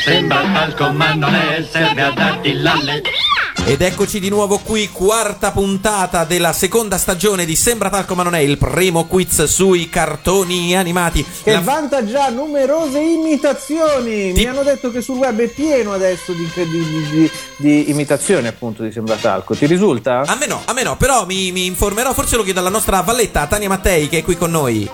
Sembra talco ma non è, serve a darti l'alle. Ed eccoci di nuovo qui, quarta puntata della seconda stagione di Sembra Talco ma non è, il primo quiz sui cartoni animati che vanta già numerose imitazioni. Mi hanno detto che sul web è pieno adesso di imitazioni, appunto, di Sembra Talco. Ti risulta? A me no, però mi informerò, forse lo chiedo alla nostra valletta Tania Mattei, che è qui con noi.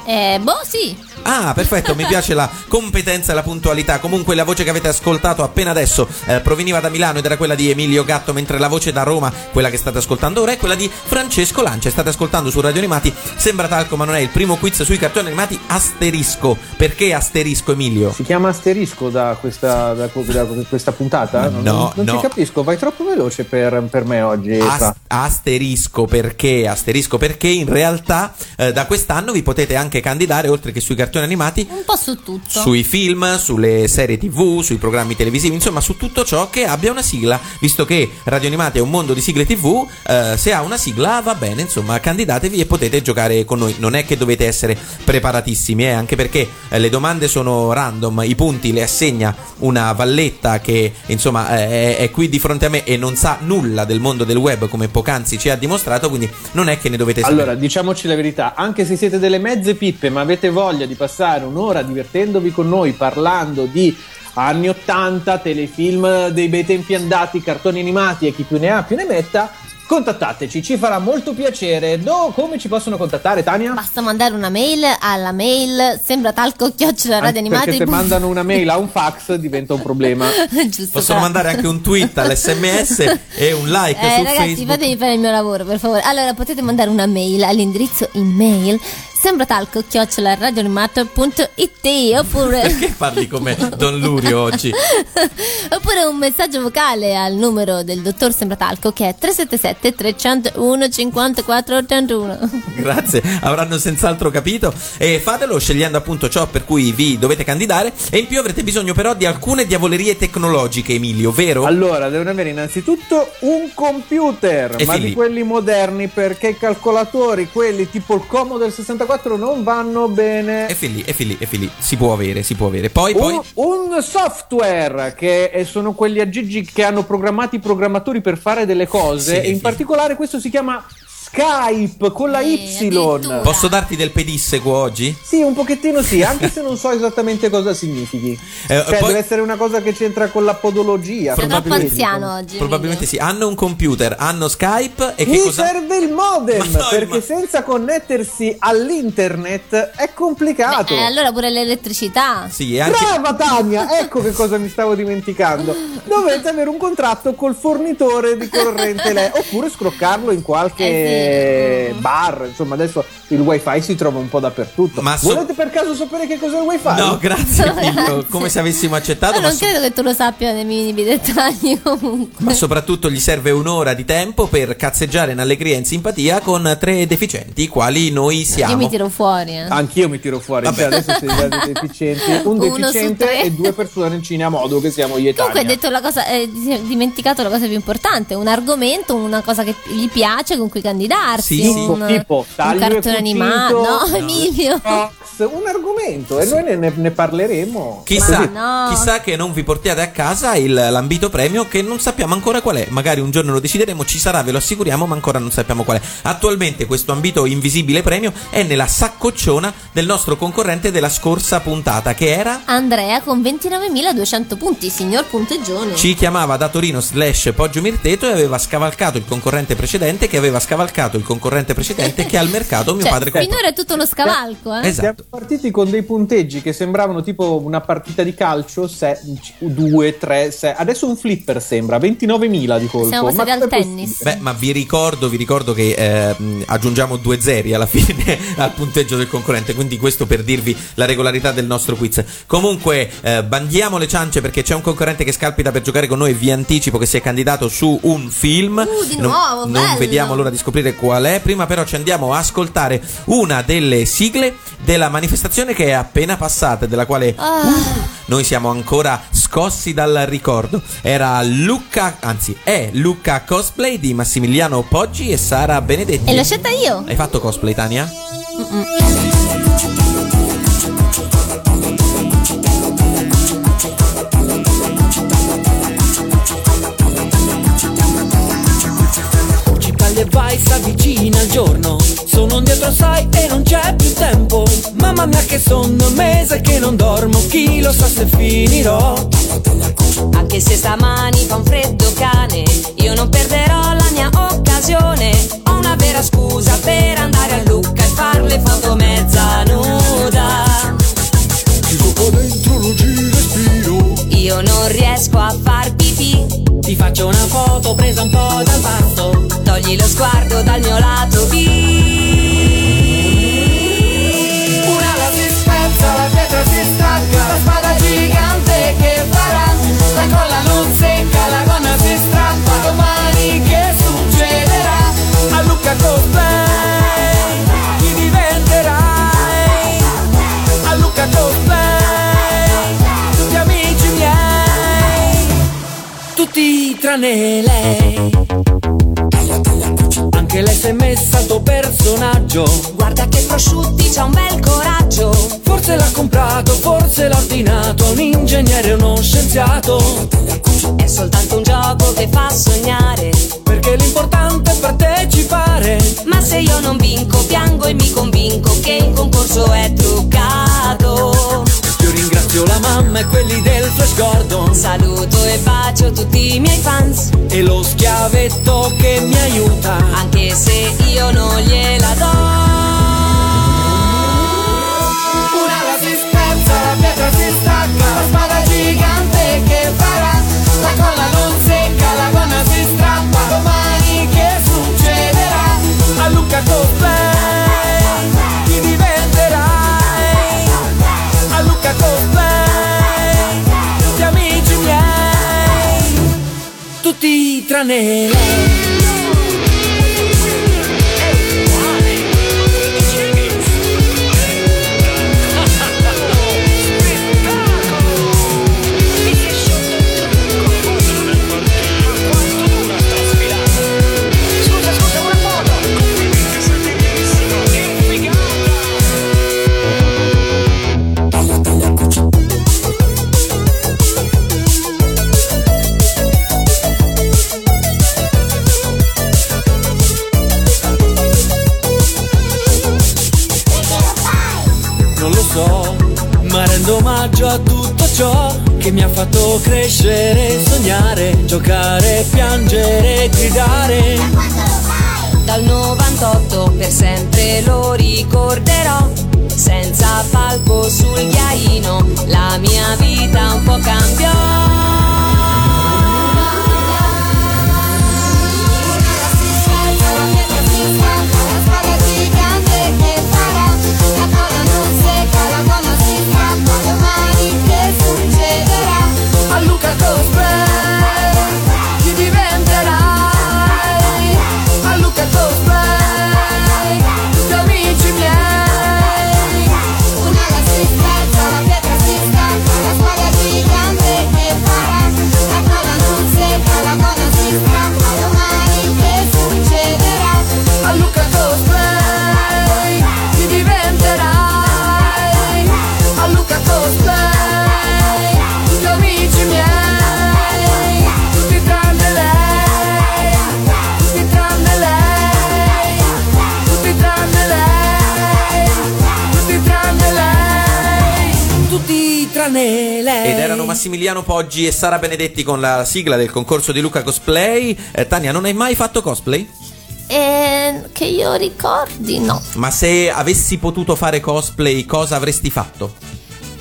Sì. Ah, perfetto, mi piace la competenza e la puntualità. Comunque la voce che avete ascoltato appena adesso proveniva da Milano ed era quella di Emilio Gatto, mentre la voce da Roma, quella che state ascoltando ora, è quella di Francesco Lancia. State ascoltando su Radio Animati Sembra Talco ma non è, il primo quiz sui cartoni animati Asterisco. Perché Asterisco, Emilio? Si chiama Asterisco da questa puntata? Non ci capisco, vai troppo veloce per me oggi. Asterisco perché in realtà da quest'anno vi potete anche candidare, oltre che sui cartoni animati, un po' su tutto, sui film, sulle serie TV, sui programmi televisivi, insomma su tutto ciò che abbia una sigla, visto che Radio Animati è un mondo di sigle TV. Se ha una sigla va bene, insomma candidatevi e potete giocare con noi. Non è che dovete essere preparatissimi, anche perché le domande sono random, i punti le assegna una valletta che insomma è qui di fronte a me e non sa nulla del mondo del web, come poc'anzi ci ha dimostrato, quindi non è che ne dovete sapere. Allora diciamoci la verità, anche se siete delle mezze pippe ma avete voglia di passare un'ora divertendovi con noi parlando di anni 80, telefilm dei bei tempi andati, cartoni animati e chi più ne ha più ne metta, contattateci, ci farà molto piacere. Come ci possono contattare, Tania? Basta mandare una mail alla mail sembratalco@radioanimati.it. Perché se mandano una mail a un fax diventa un problema. Giusto, possono mandare anche un tweet all'SMS e un like su ragazzi, Facebook. Fatemi fare il mio lavoro, per favore. Allora potete mandare una mail all'indirizzo email sembratalco@radioanimato.it, oppure perché parli come Don Lurio oggi? Oppure un messaggio vocale al numero del dottor Sembratalco, che è 377 301 54 81. Grazie, avranno senz'altro capito, e fatelo scegliendo appunto ciò per cui vi dovete candidare. E in più avrete bisogno però di alcune diavolerie tecnologiche, Emilio, vero? Allora devono avere innanzitutto un computer e ma figli di quelli moderni, perché i calcolatori, quelli tipo il Commodore del 64, non vanno bene. E fili si può avere. Poi un software, che sono quelli aggeggi che hanno programmato i programmatori per fare delle cose, sì, in particolare questo si chiama Skype con la Y. Posso darti del pedissequo oggi? Sì, un pochettino sì, anche se non so esattamente cosa significhi. Poi deve essere una cosa che c'entra con la podologia. Sono troppo anziano oggi. Probabilmente sì. Hanno un computer, hanno Skype e serve il modem, perché senza connettersi all'internet è complicato. Allora pure l'elettricità. Sì, anche... Brava Tania, ecco che cosa mi stavo dimenticando. Dovete avere un contratto col fornitore di corrente oppure scroccarlo in qualche... bar, insomma adesso il wifi si trova un po' dappertutto. Volete per caso sapere che cos'è il wifi? No, grazie, Emilio, come se avessimo accettato. Ma non credo che tu lo sappia nei minimi dettagli comunque. Ma soprattutto gli serve un'ora di tempo per cazzeggiare in allegria e in simpatia con tre deficienti, quali noi siamo. Io mi tiro fuori. Anch'io mi tiro fuori. Cioè, adesso sei già dei deficienti. Un deficiente e due persone in Cina, a modo che siamo io e Tania. Comunque hai detto la cosa, dimenticato la cosa più importante, un argomento, una cosa che gli piace, con cui candidarsi. Sì, tipo un cartone animato, no, Emilio, un argomento, sì. E noi ne parleremo. Chissà che non vi portiate a casa l'ambito premio, che non sappiamo ancora qual è. Magari un giorno lo decideremo, ci sarà, ve lo assicuriamo, ma ancora non sappiamo qual è. Attualmente questo ambito invisibile premio è nella saccocciona del nostro concorrente della scorsa puntata, che era Andrea con 29.200 punti, signor punteggione. Ci chiamava da Torino / Poggio Mirteto e aveva scavalcato il concorrente precedente, che al mercato mio padre. Finora è tutto uno scavalco. Esatto. partiti con dei punteggi che sembravano tipo una partita di calcio, 2, 3, 6. Adesso un flipper sembra, 29.000 di colpo. Siamo passati al tennis. Beh, ma vi ricordo che aggiungiamo 2 zeri alla fine al punteggio del concorrente, quindi questo per dirvi la regolarità del nostro quiz. Comunque bandiamo le ciance, perché c'è un concorrente che scalpita per giocare con noi. Vi anticipo che si è candidato su un film, di nuovo, non vediamo l'ora di scoprire qual è. Prima però ci andiamo a ascoltare una delle sigle della manifestazione che è appena passata, della quale noi siamo ancora scossi dal ricordo. È Luca Cosplay di Massimiliano Poggi e Sara Benedetti. E l'ho scelta io. Hai fatto cosplay, Tania? Ci parli e vai, s'avvicina il giorno. Sono dietro, sai, e non c'è più tempo. Mamma mia che sonno, un mese che non dormo. Chi lo sa se finirò. Anche se stamani fa un freddo cane, io non perderò la mia occasione. Ho una vera scusa per andare a Lucca e farle foto mezza nuda. Ti tocco dentro, non ci respiro. Io non riesco a far pipì. Ti faccio una foto presa un po' dal basso. Togli lo sguardo dal mio lato B. Una la si spezza, la pietra si stacca, la spada gigante che farà. La colla non secca, la gonna si strappa. Domani che succederà? A Luca Cosplay chi diventerai? A Luca Cosplay tutti amici miei, tutti tranne lei. Che lei si è messa al tuo personaggio. Guarda che prosciutti, c'ha un bel coraggio. Forse l'ha comprato, forse l'ha ordinato. Un ingegnere, uno scienziato. È soltanto un gioco che fa sognare, perché l'importante è partecipare. Ma se io non vinco, piango e mi convinco che il concorso è truccato. Io ringrazio la mamma e quelli del Flash Gordon. Saluto e bacio tutti i miei fans e lo schiavetto che mi aiuta, anche se io non gliela do. Una la si spezza, la pietra si stacca, la spada gigante che farà. La colla non secca, la gonna si strappa. Domani che succederà? A Luca Cosplay chi diventerai? A Luca Cosplay tutti amici miei, tutti tranne lei. Omaggio a tutto ciò che mi ha fatto crescere, sognare, giocare, piangere, gridare. Da quando lo fai? Dal 98 per sempre lo ricorderò. Senza palco sul ghiaino la mia vita un po' cambiò. La spada gigante che farà. La colla non secca, la gonna si strappa. Domani che succederà? A Luca Cosplay chi diventerai? A Luca Cosplay tutti amici miei. Una la si spezza, la pietra si stacca, la spada gigante che farà. La colla non secca, la gonna si strappa. Domani che succederà? A Luca Cosplay chi diventerai? A Luca Cosplay tutti amici miei, tutti tranne lei, tutti tranne lei, tutti tranne lei, tutti tranne lei, tutti tranne lei. Ed erano Massimiliano Poggi e Sara Benedetti con la sigla del concorso di Luca Cosplay. Tania, non hai mai fatto cosplay? Che io ricordi, no. Ma se avessi potuto fare cosplay, cosa avresti fatto?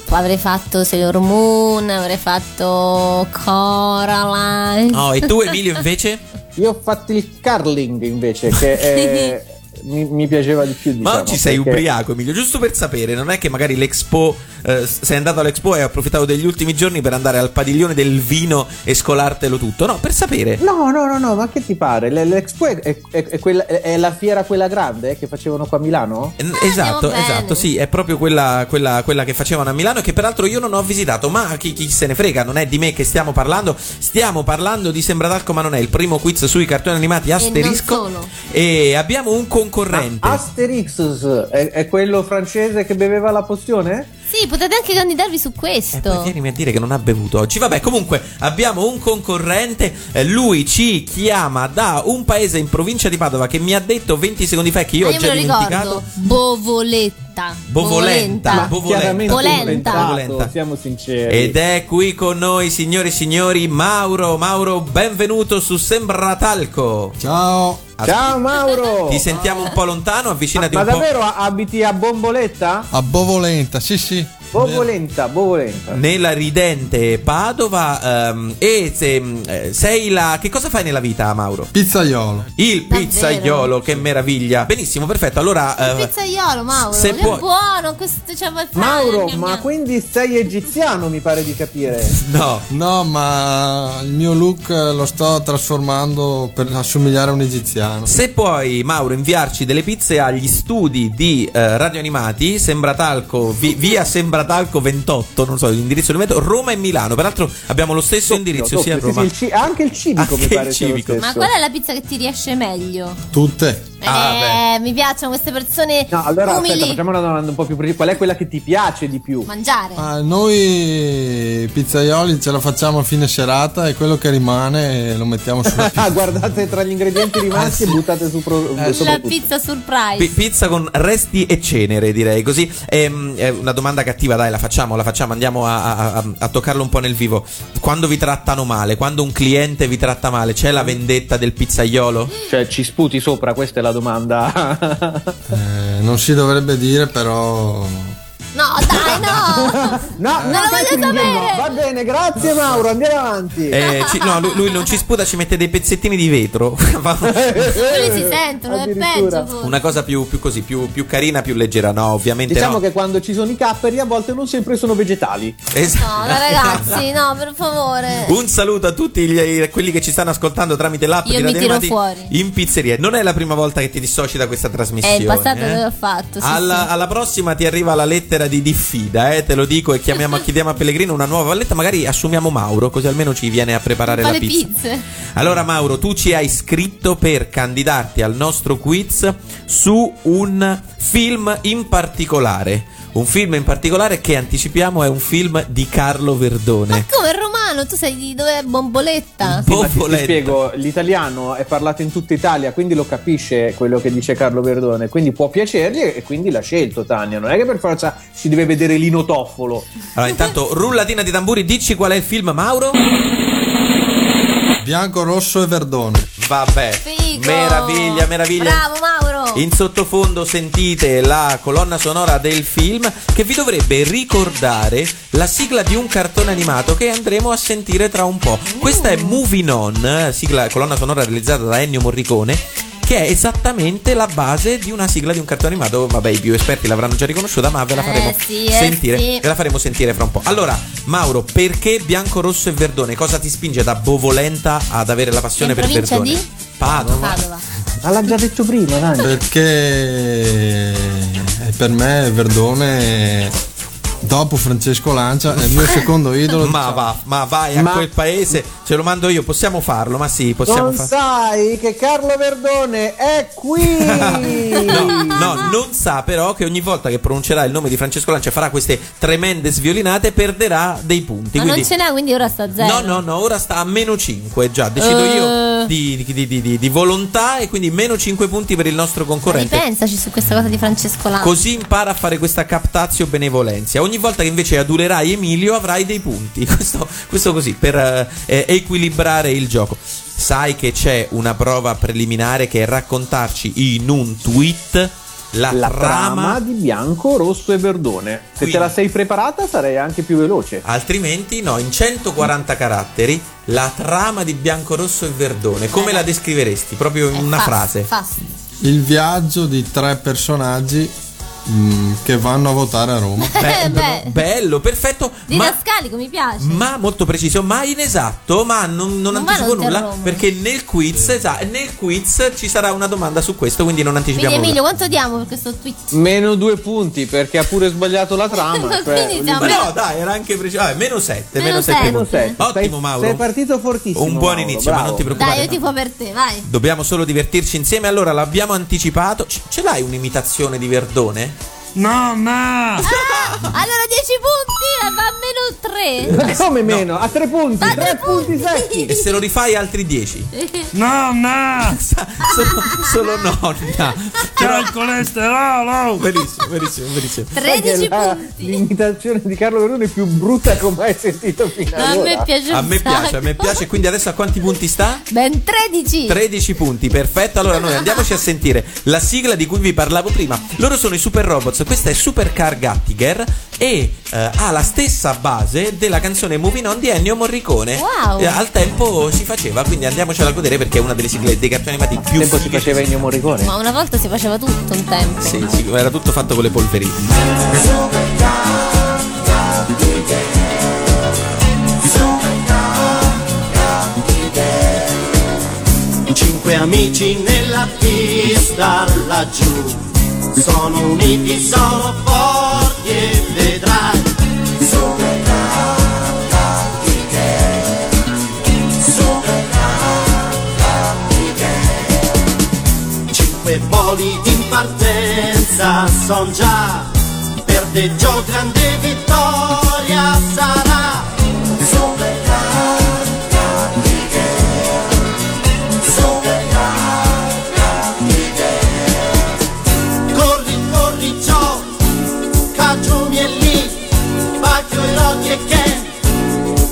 Avrei fatto Sailor Moon, avrei fatto Coraline. Oh, e tu, Emilio, invece? Io ho fatto il curling, invece, che è... Mi piaceva di più, diciamo. Ma oggi sei ubriaco, Emilio, giusto per sapere. Non è che magari l'Expo sei andato all'Expo e hai approfittato degli ultimi giorni per andare al padiglione del vino e scolartelo tutto? No, per sapere. No, ma che ti pare? L'Expo è la fiera quella grande che facevano qua a Milano? Esatto, sì, è proprio quella che facevano a Milano e che peraltro io non ho visitato. Ma chi se ne frega, non è di me che stiamo parlando. Stiamo parlando di Sembra Talco ma non è, il primo quiz sui cartoni animati Asterisco. E abbiamo un concorrente. Asterix è quello francese che beveva la pozione? Sì, potete anche candidarvi su questo. Poi vienimi a dire che non ha bevuto oggi. Vabbè, comunque abbiamo un concorrente. Lui ci chiama da un paese in provincia di Padova che mi ha detto 20 secondi fa che io ho già dimenticato. Bovolenta. Siamo sinceri. Ed è qui con noi, signore e signori, Mauro, benvenuto su Sembra Talco. Ciao. Ciao Mauro. Ti sentiamo un po' lontano, avvicinati un po'. Ma davvero abiti a Bomboletta? A Bovolenta, sì. Bovolenta. Nella ridente Padova. Sei la... Che cosa fai nella vita, Mauro? Pizzaiolo. Il pizzaiolo, davvero? Che meraviglia. Benissimo, perfetto. Allora, il pizzaiolo, Mauro, che buono questo, cioè, Mauro, ma quindi sei egiziano, mi pare di capire. No, ma il mio look lo sto trasformando per assomigliare a un egiziano. Se puoi, Mauro, inviarci delle pizze agli studi di Radio Animati, Sembra Talco, via Sembra Talco 28, non so l'indirizzo di metro, Roma e Milano. Peraltro abbiamo lo stesso indirizzo sia a Roma. Sì, anche il civico, mi pare. Ma qual è la pizza che ti riesce meglio? Tutte. Mi piacciono queste persone. No, allora umili. Aspetta, facciamo una domanda un po' più precisa. Qual è quella che ti piace di più mangiare? Noi pizzaioli ce la facciamo a fine serata e quello che rimane lo mettiamo sulla pizza. Guardate tra gli ingredienti rimasti e buttate su la pizza surprise. Pizza con resti e cenere, direi così. È una domanda cattiva, dai, la facciamo, andiamo a toccarlo un po' nel vivo. Quando vi trattano male, quando un cliente vi tratta male, c'è la vendetta del pizzaiolo? Cioè ci sputi sopra, questa è la domanda. Non si dovrebbe dire, però. No, dai, no. No, voglio sapere. Va bene, grazie Mauro, andiamo avanti. Lui non ci sputa, ci mette dei pezzettini di vetro. Quelli si sentono, è peggio. Una cosa più così, più carina, più leggera. No, ovviamente diciamo no. Che quando ci sono i capperi a volte non sempre sono vegetali. Esatto. No, ragazzi, no, per favore. Un saluto a tutti quelli che ci stanno ascoltando tramite l'app di Radio Animati in pizzeria. Non è la prima volta che ti dissoci da questa trasmissione. Il passato l'ho fatto. Sì, alla prossima ti arriva la lettera di diffida, te lo dico, e chiediamo a Pellegrino una nuova valletta, magari assumiamo Mauro, così almeno ci viene a preparare la pizza. Allora Mauro, tu ci hai scritto per candidarti al nostro quiz su un film in particolare che anticipiamo è un film di Carlo Verdone. Ma come, romano? Tu sei di dove è Bomboletta? Sì, Bomboletta. Ti spiego, l'italiano è parlato in tutta Italia, quindi lo capisce quello che dice Carlo Verdone, quindi può piacergli e quindi l'ha scelto, Tania, non è che per forza si deve vedere l'Inotofolo. Allora intanto rullatina di tamburi, dici qual è il film, Mauro? Bianco, rosso e verdone. Vabbè, fico. Meraviglia. Bravo Mauro. In sottofondo sentite la colonna sonora del film che vi dovrebbe ricordare la sigla di un cartone animato che andremo a sentire tra un po'. Questa è Moving On, colonna sonora realizzata da Ennio Morricone, che è esattamente la base di una sigla di un cartone animato. Vabbè, i più esperti l'avranno già riconosciuta, ma ve la faremo sentire. Ve la faremo sentire fra un po'. Allora, Mauro, perché bianco, rosso e verdone? Cosa ti spinge da Bovolenta ad avere la passione per verdone? Provincia di Padova. Ma l'ha già detto prima, dai. Perché per me verdone, dopo Francesco Lancia, è il mio secondo idolo. Ma vai a quel paese, ce lo mando io, possiamo farlo, ma sì, possiamo farlo. Non sai che Carlo Verdone è qui. No, non sa però che ogni volta che pronuncerà il nome di Francesco Lancia farà queste tremende sviolinate e perderà dei punti. Ma quindi, non ce n'è, quindi ora sta a zero. No, ora sta a -5, già, decido io. di volontà, e quindi meno 5 punti per il nostro concorrente. Pensaci su questa cosa di Francesco Lancia. Così impara a fare questa captatio benevolenza. Ogni volta che invece adulerai Emilio avrai dei punti. Questo così per equilibrare il gioco. Sai che c'è una prova preliminare che è raccontarci in un tweet la trama di Bianco, Rosso e Verdone. Se quindi te la sei preparata sarei anche più veloce. Altrimenti no, in 140 caratteri la trama di Bianco, Rosso e Verdone. Come la descriveresti? Proprio in una frase. Il viaggio di tre personaggi che vanno a votare a Roma. Bello, perfetto. Didascalico, mi piace. Ma molto preciso, ma inesatto. Ma non anticipo nulla, perché nel quiz ci sarà una domanda su questo, quindi non anticipiamo. Quindi Emilio, quanto diamo per questo tweet? Meno 2 punti, perché ha pure sbagliato la trama. No, dai, era anche preciso. Meno 7. Meno 7. Ottimo, Mauro. Sei partito fortissimo. Un buon inizio, Mauro, ma non ti preoccupare. Dai, io tifo per te, vai. Dobbiamo solo divertirci insieme. Allora, l'abbiamo anticipato. Ce l'hai un'imitazione di Verdone? No, ma allora 10 punti, va a meno 3. Ma come meno? No. A 3 punti, a 3 punti secchi. E se lo rifai altri 10. No, ma solo nonna. C'era il colesterolo. Benissimo. 13 punti. L'imitazione di Carlo Verdone è più brutta che ho mai sentito finora. No, a me piace. Quindi adesso a quanti punti sta? Ben 13. 13 punti, perfetto. Allora noi andiamoci a sentire la sigla di cui vi parlavo prima. Loro sono i Super Robots. Questa è Supercar Gattiger e ha la stessa base della canzone Moving On di Ennio Morricone. Wow. Al tempo si faceva, quindi andiamocela a godere perché è una delle sigle dei cartoni animati più. Al tempo si faceva Ennio Morricone. Ma una volta si faceva tutto un tempo. Sì, era tutto fatto con le polverine. Cinque amici nella pista laggiù. Sono uniti, sono forti e vedrai. Supercar Gattiger, Supercar Gattiger. 5 voli in partenza son già. Per te gioco grande vittoria sarà. Supercar Gattiger, Supercar. Che è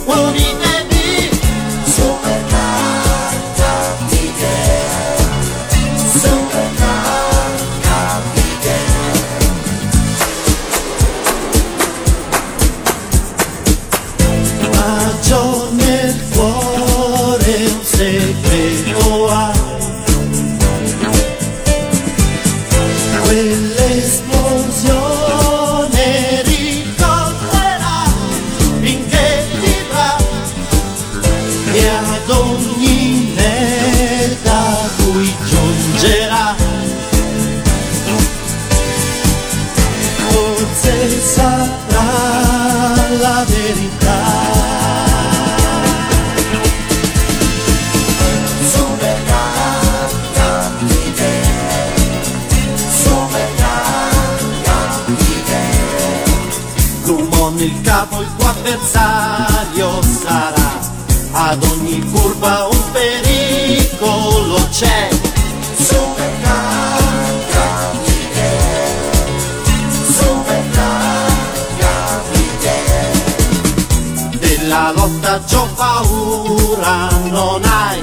un'idea di Supercar Gattiger, Supercar Gattiger. Bacio nel cuore un segreto ha quell'esplosione. Sarà la verità. Supercar Gattiger, Supercar Gattiger. L'uomo nel capo, il tuo avversario sarà. Ad ogni curva un pericolo c'è. Supercar Gattiger, Supercar. La lotta c'ho paura, non hai,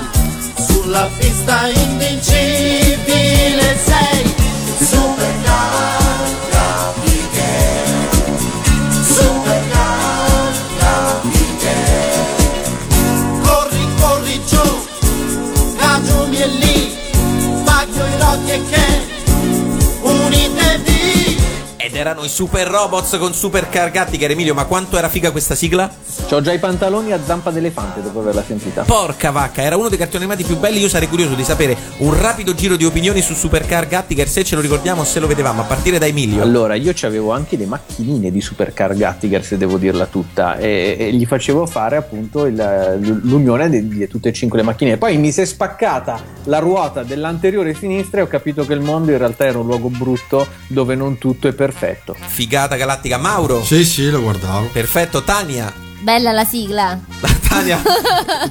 sulla pista invincibile sei. Supercar Gattiger, Supercar Gattiger. Corri giù, raggiumi e lì, bacio i rocchi e che unitevi. Ed erano i Super Robots con Supercar Gattiger. Emilio, ma quanto era figa questa sigla? C'ho già i pantaloni a zampa d'elefante dopo averla sentita. Porca vacca, era uno dei cartoni animati più belli. Io sarei curioso di sapere un rapido giro di opinioni su Supercar Gattiger, se ce lo ricordiamo o se lo vedevamo, a partire da Emilio. Allora, io c'avevo anche le macchinine di Supercar Gattiger, se devo dirla tutta, e gli facevo fare appunto l'unione di tutte e 5 le macchinine. Poi mi si è spaccata la ruota dell'anteriore sinistra e ho capito che il mondo in realtà era un luogo brutto dove non tutto è perfetto. Figata galattica. Mauro? Sì, lo guardavo. Perfetto. Tania? Bella la sigla. Tania,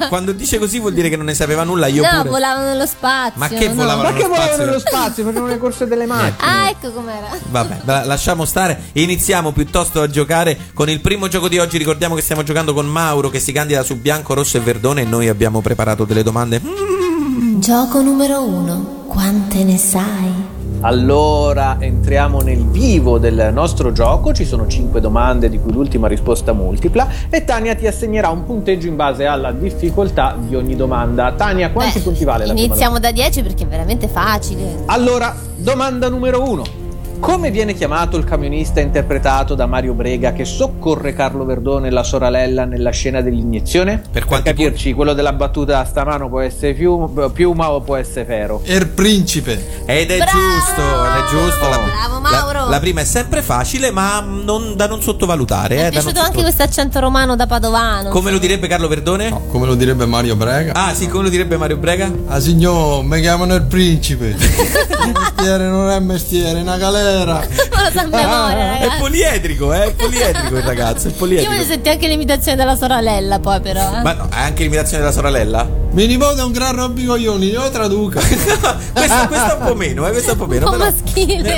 quando dice così vuol dire che non ne sapeva nulla. Io no, pure. Volavano nello spazio. Ma che volavano nello spazio? Facevano le corse delle macchine. Ah, ecco com'era. Vabbè, lasciamo stare e iniziamo piuttosto a giocare con il primo gioco di oggi. Ricordiamo che stiamo giocando con Mauro, che si candida su Bianco, Rosso e Verdone, e noi abbiamo preparato delle domande. Gioco numero 1. Quante ne sai? Allora, entriamo nel vivo del nostro gioco. Ci sono 5 domande, di cui l'ultima risposta multipla, e Tania ti assegnerà un punteggio in base alla difficoltà di ogni domanda. Tania, quanti punti vale la prima domanda? Iniziamo da 10 perché è veramente facile. Allora, domanda numero 1. Come viene chiamato il camionista interpretato da Mario Brega che soccorre Carlo Verdone e la sorella nella scena dell'iniezione? Per capirci, quello della battuta "sta mano può essere piuma o può essere ferro". Il principe. Ed è bravo! Giusto. Bravo Mauro. La prima è sempre facile, ma da non sottovalutare. Mi è piaciuto anche questo accento romano da padovano. Come lo direbbe Carlo Verdone? No, come lo direbbe Mario Brega. Ah sì, come lo direbbe Mario Brega? Ah signor, mi chiamano il principe. Il mestiere non è mestiere, è una galera. È poliedrico, è poliedrico il ragazzo, è poliedrico. Io voglio sentire anche l'imitazione della sorella poi però. Ma no, anche l'imitazione della sorella? Mi nipote è un gran rompicoglioni, io traduca. Questa un po' meno, questa un po' meno. Un po' maschile.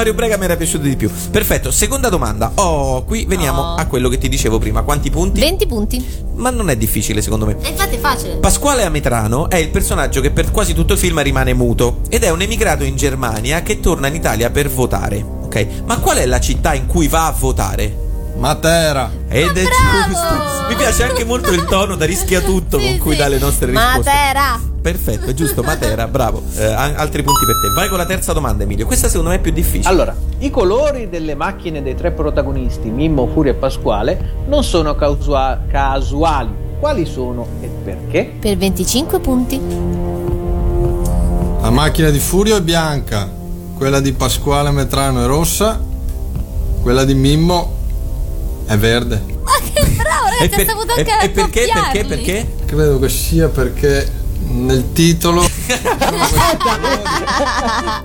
Mario Brega mi era piaciuto di più. Perfetto, seconda domanda. Oh, qui veniamo a quello che ti dicevo prima. Quanti punti? 20 punti. Ma non è difficile secondo me. Infatti è facile. Pasquale Ametrano è il personaggio che per quasi tutto il film rimane muto ed è un emigrato in Germania che torna in Italia per votare. Ok, ma qual è la città in cui va a votare? Matera. Ed è giusto. Mi piace anche molto il tono da rischia tutto con cui dà le nostre risposte. Matera. Perfetto, è giusto, Matera, bravo. Altri punti per te. Vai con la terza domanda, Emilio. Questa secondo me è più difficile. Allora, i colori delle macchine dei 3 protagonisti, Mimmo, Furio e Pasquale, non sono casuali. Quali sono e perché? Per 25 punti. La macchina di Furio è bianca, quella di Pasquale Ametrano è rossa, quella di Mimmo è verde. Ma che bravo, ragazzi, ha saputo anche raccoppiarli. E perché? Credo che sia perché nel titolo.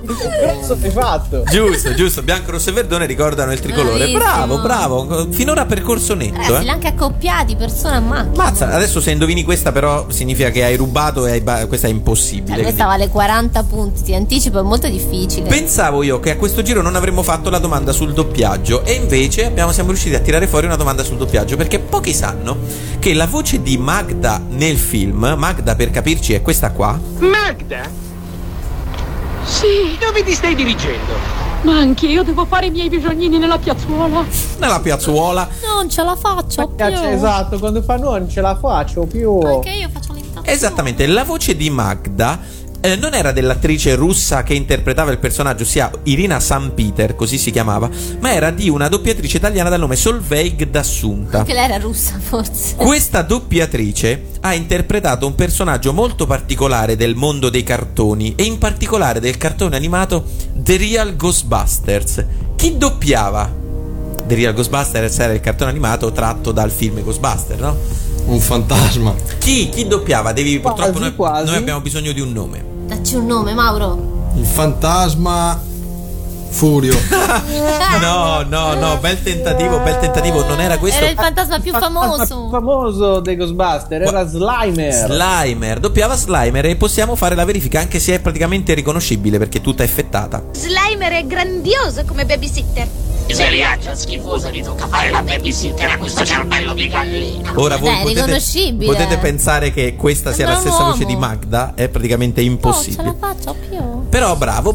Grosso hai fatto. Giusto. Bianco, Rosso e Verdone ricordano il tricolore. Bravissimo. Bravo. Finora percorso netto. Ragazzi, l'hanno anche accoppiati persona a macchina. Mazza, adesso se indovini questa però significa che hai rubato e questa è impossibile. Questa vale 40 punti, ti anticipo, è molto difficile. Pensavo io che a questo giro non avremmo fatto la domanda sul doppiaggio e invece siamo riusciti a tirare fuori una domanda sul doppiaggio, perché pochi sanno che la voce di Magda nel film, Magda per capirci è questa qua. Magda? Sì. Dove ti stai dirigendo? Ma anch'io devo fare i miei bisognini nella piazzuola. Nella piazzuola? Non ce la faccio più. Esatto, quando fa non ce la faccio più. Anche io faccio l'imitazione. Esattamente, la voce di Magda non era dell'attrice russa che interpretava il personaggio, sia Irina Sanpeter, così si chiamava, ma era di una doppiatrice italiana dal nome Solveig D'Assunta. Anche lei era russa, forse. Questa doppiatrice ha interpretato un personaggio molto particolare del mondo dei cartoni e in particolare del cartone animato The Real Ghostbusters. Chi doppiava The Real Ghostbusters? Era il cartone animato tratto dal film Ghostbusters, no? Un fantasma. Chi doppiava? Devi quasi, purtroppo noi abbiamo bisogno di un nome. Dacci un nome, Mauro. Il fantasma Furio. No, bel tentativo, non era questo. Era il fantasma più famoso. Il più famoso dei Ghostbusters era Slimer. Doppiava Slimer e possiamo fare la verifica anche se è praticamente riconoscibile perché è tutta effettata. Slimer è grandioso come babysitter. Miseriaccia schifosa, mi tocca fare la babysitter a questo cervello di gallina. Ora voi potete pensare che questa sia la stessa voce di Magda. È praticamente impossibile. Non ce la faccio più. Però bravo,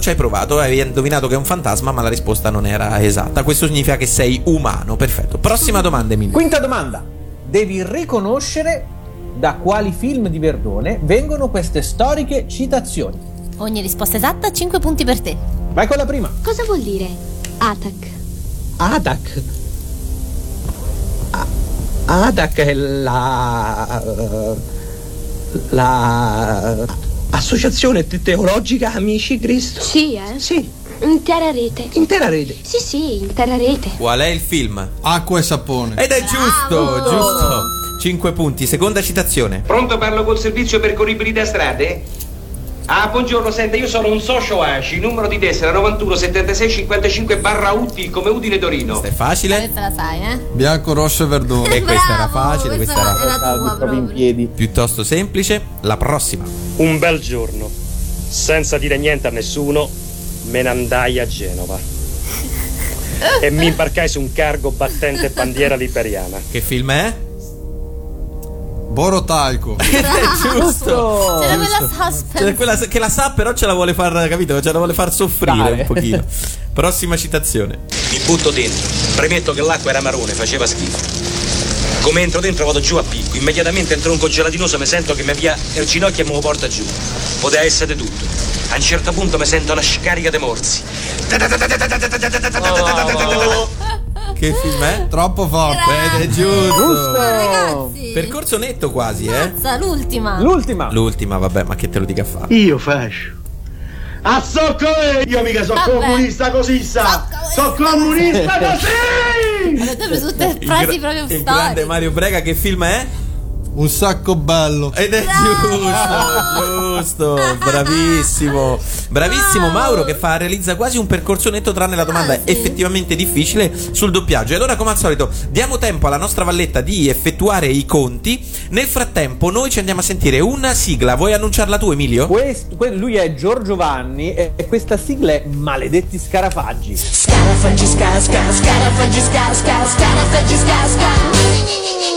ci hai provato. Hai indovinato che è un fantasma, ma la risposta non era esatta. Questo significa che sei umano. Perfetto, prossima domanda, Emilio. Quinta domanda. Devi riconoscere da quali film di Verdone vengono queste storiche citazioni. Ogni risposta esatta 5 punti per te. Vai con la prima. Cosa vuol dire Atac? Atac è la associazione teologica Amici Cristo. Sì, Sì. Intera rete. Sì, intera rete. Qual è il film? Acqua e sapone. Ed è giusto. 5 punti, seconda citazione. Pronto, parlo col servizio percorribili da strade? Ah, buongiorno, senta, io sono un socio ACI, numero di tessera 91 76 55/UT, come Udine Torino. Questa è facile. Questa la sai, eh? Bianco, rosso e verdone. E questa era facile, questa era tua, in piedi. Piuttosto semplice. La prossima. Un bel giorno, senza dire niente a nessuno, me ne andai a Genova e mi imbarcai su un cargo battente bandiera liberiana. Che film è? Boro Talco. Giusto. C'era quella suspense, quella che la sa però ce la vuole far, capito? Ce la vuole far soffrire un pochino. Prossima citazione. Mi butto dentro. Premetto che l'acqua era marrone, faceva schifo. Come entro dentro vado giù a picco. Immediatamente entro un congelatinoso, mi sento che mi via il ginocchio e me lo porta giù. Poteva essere tutto. A un certo punto mi sento una scarica di morsi. Che film è? Troppo forte, è giusto. Ragazzi. Percorso netto quasi, eh? L'ultima, vabbè, ma che te lo dica a fare? Io faccio. A socco io mica so comunista così sa. So comunista così. Avete preso tutte frasi proprio storiche. Il grande Mario Brega, che film è? Un sacco bello. Ed è giusto, bravissimo Mauro, che realizza quasi un percorso netto, tranne la domanda effettivamente difficile sul doppiaggio. E allora, come al solito, diamo tempo alla nostra valletta di effettuare i conti. Nel frattempo noi ci andiamo a sentire una sigla. Vuoi annunciarla tu, Emilio? Lui è Giorgio Vanni e questa sigla è Maledetti Scarafaggi. Scarafaggi, scarafaggi, scarafaggi, scarafaggi.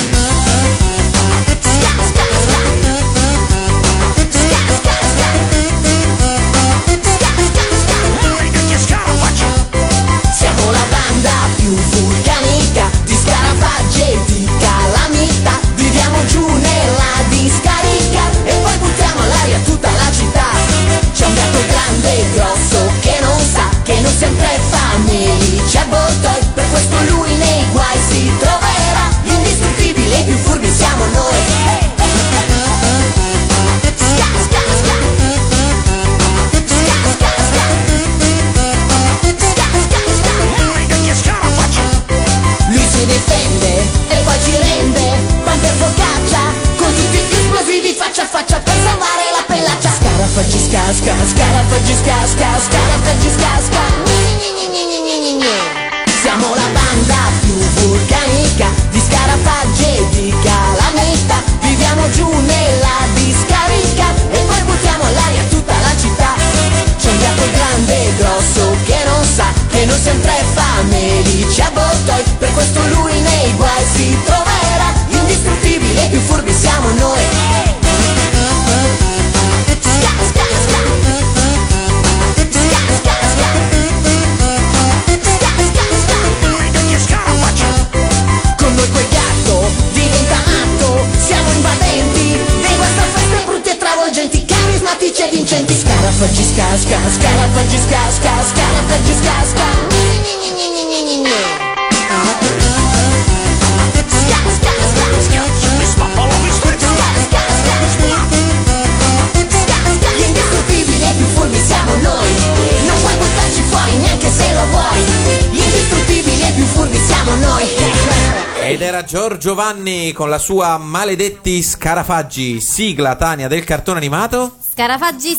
Siamo la banda più vulcanica di scarafaggi e di calamità. Viviamo giù nella discarica e poi buttiamo all'aria tutta la città. C'è un gatto grande e grosso che non sa che noi siamo tre famiglie, c'è Bortoi, per questo lui nei guai si troverà. Indistruttibile, i più furbi siamo noi. Lui si difende e poi ci rende quante focaccia con tutti gli esplosivi faccia a faccia per salvare la pellaccia. Scarafaggi, scarafaggi, scarafaggi, scarafaggi. Siamo la banda più vulcanica di scarafaggi e di calamità. Viviamo giù nella discarica e poi buttiamo all'aria tutta la città. C'è un gatto grande e grosso che non sa che noi siamo tre famelici a Bottoi, per questo lui nei guai si troverà. Indistruttibile, più furbi siamo noi. Quel gatto diventa matto, siamo invadenti dei guastafeste brutti e travolgenti, carismatici ed vincenti. Scarafaggi, scarafaggi, scarafaggi, scarafaggi. Gli indistruttibili e più furbi siamo noi, non puoi buttarci fuori neanche se lo vuoi. Gli indistruttibili e più furbi siamo noi. Ed era Giorgio Vanni con la sua Maledetti Scarafaggi. Sigla, Tania, del cartone animato. Scarafaggi,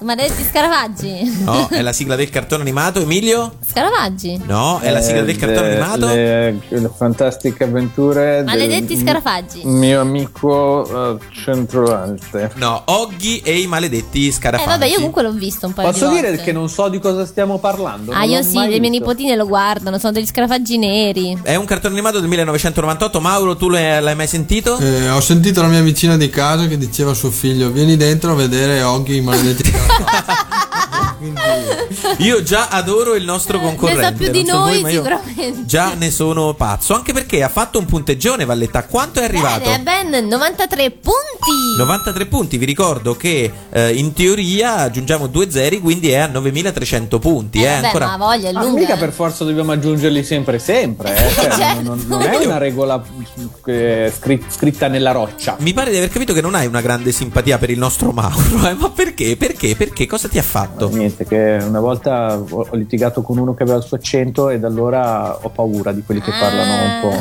Maledetti Scarafaggi. No, è la sigla del cartone animato, Emilio. Scarafaggi. No, è la sigla del cartone animato. Le fantastiche avventure. Maledetti Scarafaggi. Mio amico Centroalte. No, Oggi e i Maledetti Scarafaggi. Vabbè, io comunque l'ho visto un paio di volte. Posso dire che non so di cosa stiamo parlando? Ah, io sì, le mie nipotine lo guardano, sono degli scarafaggi neri. È un cartone animato del 1998, Mauro, tu l'hai mai sentito? Ho sentito la mia vicina di casa che diceva a suo figlio: vieni dentro a vedere Oggi i Maledetti Scarafaggi. Io già adoro il nostro concorrente. Ne sa più di noi, voi, sicuramente. Già ne sono pazzo, anche perché ha fatto un punteggione, Valletta. Quanto è arrivato? Ben 93 punti. 93 punti, vi ricordo che in teoria aggiungiamo 2 zeri, quindi è a 9300 punti. Vabbè, ancora... ma voglia, è lunga. Ma mica per forza dobbiamo aggiungerli sempre. Certo. Non è una regola scritta nella roccia. Mi pare di aver capito che non hai una grande simpatia per il nostro Mauro, ma perché? Cosa ti ha fatto? niente, che una volta ho litigato con uno che aveva il suo accento e da allora ho paura di quelli che parlano un po'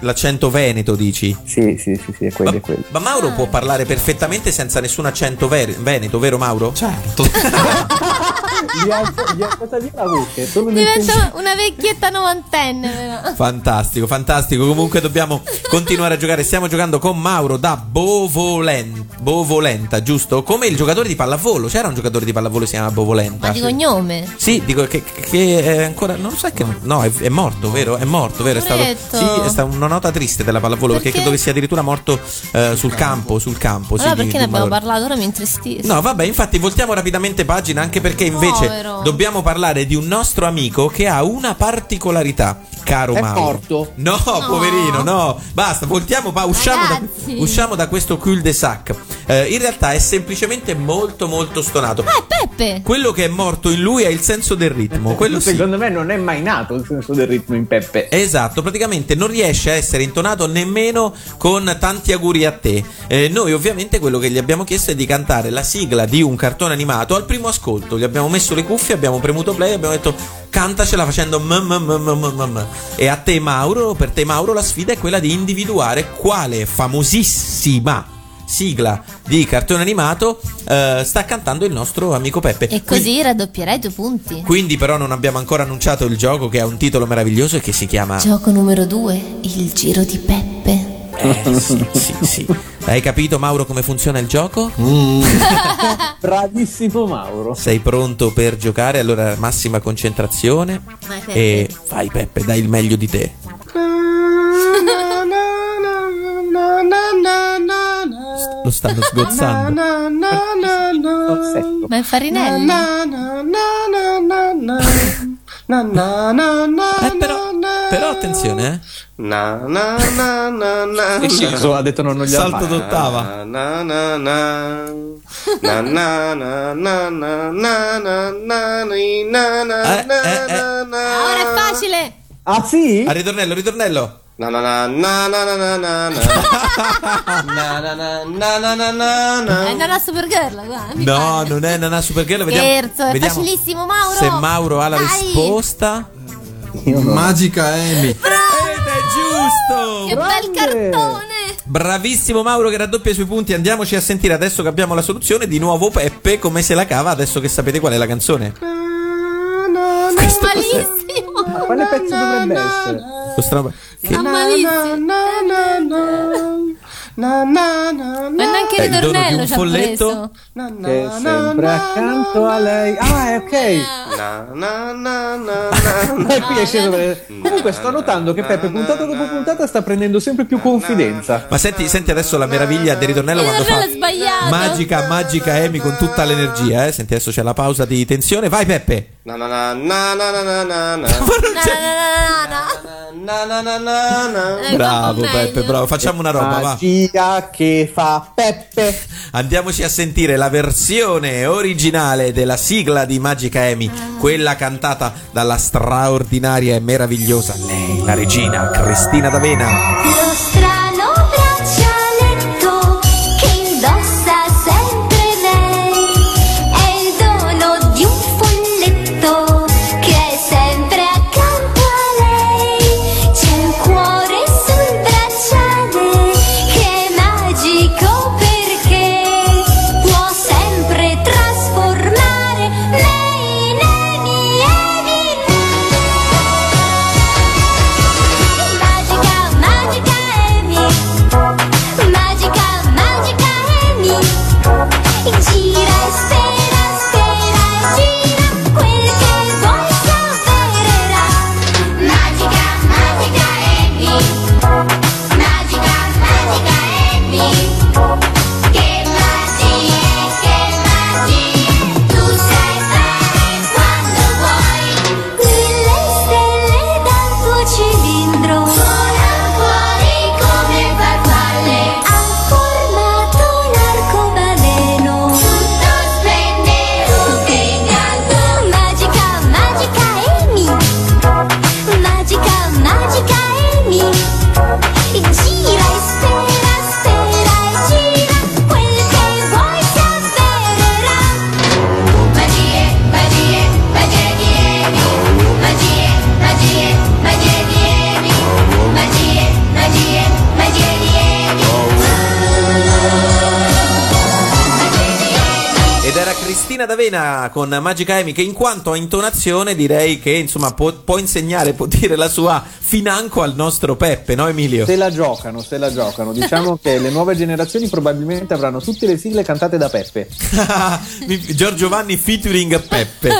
l'accento veneto, dici? Sì, è quello, quelli. Ma Mauro può parlare perfettamente senza nessun accento veneto, vero Mauro? Certo. Divento una vecchietta novantenne, però. Fantastico. Comunque dobbiamo continuare a giocare. Stiamo giocando con Mauro da Bovolenta, giusto? Come il giocatore di pallavolo. C'era un giocatore di pallavolo che si chiama Bovolenta. Ma di cognome? Sì, dico che è ancora. Non lo sai che. No, è morto, vero? È morto, vero? È stato. Sì, è stata una nota triste della pallavolo, perché credo che sia addirittura morto sul campo. Allora, sì, perché ne abbiamo parlato? Ora mi intristisco. No, vabbè, infatti voltiamo rapidamente pagina, anche perché invece dobbiamo parlare di un nostro amico che ha una particolarità, caro Mauro. È morto? No, poverino, no. Basta, voltiamo, usciamo da questo cul-de-sac. In realtà è semplicemente molto molto stonato. Ah, Peppe! Quello che è morto in lui è il senso del ritmo. Quello secondo me non è mai nato il senso del ritmo in Peppe. Esatto, praticamente non riesce a essere intonato nemmeno con tanti auguri a te. Noi ovviamente quello che gli abbiamo chiesto è di cantare la sigla di un cartone animato al primo ascolto. Gli abbiamo messo le cuffie, abbiamo premuto play e abbiamo detto cantacela facendo E a te Mauro, per te Mauro, la sfida è quella di individuare quale famosissima sigla di cartone animato sta cantando il nostro amico Peppe. E così raddoppierai 2 punti. Quindi però non abbiamo ancora annunciato il gioco, che ha un titolo meraviglioso e che si chiama Gioco numero 2, il giro di Peppe. Sì. Hai capito Mauro come funziona il gioco? Bravissimo Mauro. Sei pronto per giocare? Allora massima concentrazione. Vai, Peppe. E vai Peppe, dai il meglio di te. Lo stanno sgozzando. Ma è Farinelli. Però attenzione, è sceso, ha detto non gli salto d'ottava. Ora è facile. Ah sì? A ritornello. È Nana Supergirl, guarda. No, non è Nana Supergirl. Scherzo, è facilissimo Mauro. Se Mauro ha la risposta. Magica Emi. Bravo! Ed è giusto. Che bel cartone. Bravissimo Mauro, che raddoppia i suoi punti. Andiamoci a sentire adesso che abbiamo la soluzione. Di nuovo Peppe, come se la cava adesso che sapete qual è la canzone. Questo è malissimo. Ma quale pezzo dovrebbe essere? Ma neanche il ritornello ci ha preso. Che sembra accanto a lei. Ah, è ok. E qui è sceso. Comunque sto notando che Peppe puntata dopo puntata sta prendendo sempre più confidenza. Ma senti adesso la meraviglia del ritornello quando fa Magica Emi con tutta l'energia, eh. Senti, adesso c'è la pausa di tensione. Vai Peppe. Bravo Peppe, bravo. Facciamo una roba, va. Magia che fa Peppe. Andiamoci a sentire la versione originale della sigla di Magica Emi, quella cantata dalla straordinaria e meravigliosa lei, la regina Cristina D'Avena. Lo strano braccialetto che indossa sempre lei è il dono di un folletto che è sempre accanto a lei. C'è un cuore sul bracciale che è magico perché può sempre trasformare lei. Magica Cristina D'Avena con Magica Emi, che in quanto a intonazione direi che insomma può insegnare, può dire la sua financo al nostro Peppe, no Emilio? Se la giocano, diciamo che le nuove generazioni probabilmente avranno tutte le sigle cantate da Peppe. Giorgiovanni featuring Peppe,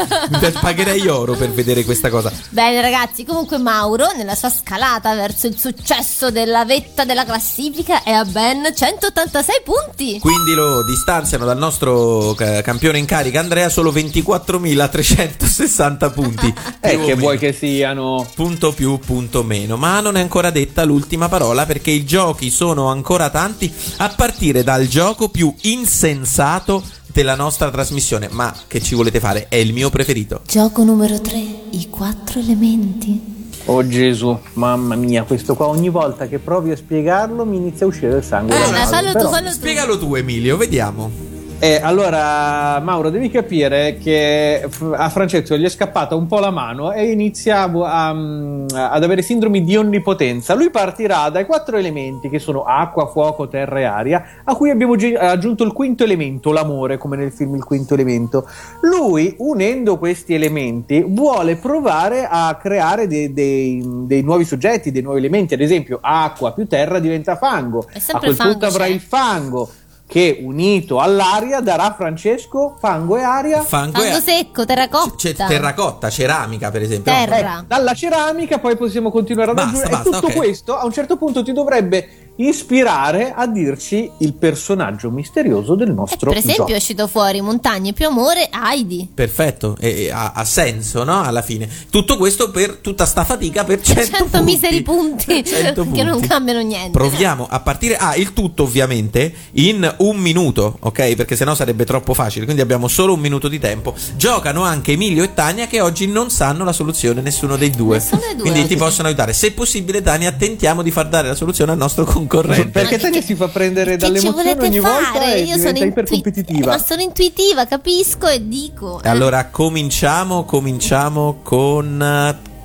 pagherei oro per vedere questa cosa. Bene ragazzi, comunque Mauro nella sua scalata verso il successo della vetta della classifica è a ben 186 punti. Quindi lo distanziano dal nostro campione in carica Andrea solo 24.360 punti. Che vuoi che siano? Punto più, punto meno. Ma non è ancora detta l'ultima parola, perché i giochi sono ancora tanti, a partire dal gioco più insensato della nostra trasmissione. Ma che ci volete fare? È il mio preferito. Gioco numero 3, i 4 elementi. Oh Gesù, mamma mia, questo qua ogni volta che provi a spiegarlo mi inizia a uscire il sangue. Fallo tu. Spiegalo tu Emilio, vediamo. Allora Mauro, devi capire che a Francesco gli è scappata un po' la mano e inizia ad avere sindromi di onnipotenza. Lui partirà dai 4 elementi, che sono acqua, fuoco, terra e aria, a cui abbiamo aggiunto il quinto elemento, l'amore, come nel film Il Quinto Elemento. Lui, unendo questi elementi, vuole provare a creare dei nuovi soggetti, dei nuovi elementi. Ad esempio acqua più terra diventa fango. A quel punto avrà il fango, che unito all'aria darà Francesco fango e aria. Fango secco, terracotta. Terracotta, ceramica per esempio. Terra. Dalla ceramica poi possiamo continuare ad aggiungere. E tutto questo a un certo punto ti dovrebbe ispirare a dirci il personaggio misterioso del nostro per esempio gioco. È uscito fuori Montagne più amore, Heidi. Perfetto, ha senso, no? Alla fine tutto questo per tutta sta fatica per 100 miseri punti, 100 punti che non cambiano niente. Proviamo a partire il tutto ovviamente in un minuto, ok? Perché sennò sarebbe troppo facile, quindi abbiamo solo un minuto di tempo. Giocano anche Emilio e Tania, che oggi non sanno la soluzione nessuno dei due quindi ti possono aiutare. Se possibile Tania, tentiamo di far dare la soluzione al nostro concorrente. Perché Tania si fa prendere dall'emozione ogni volta e diventa ipercompetitiva. Ma sono intuitiva, capisco e dico. Allora cominciamo con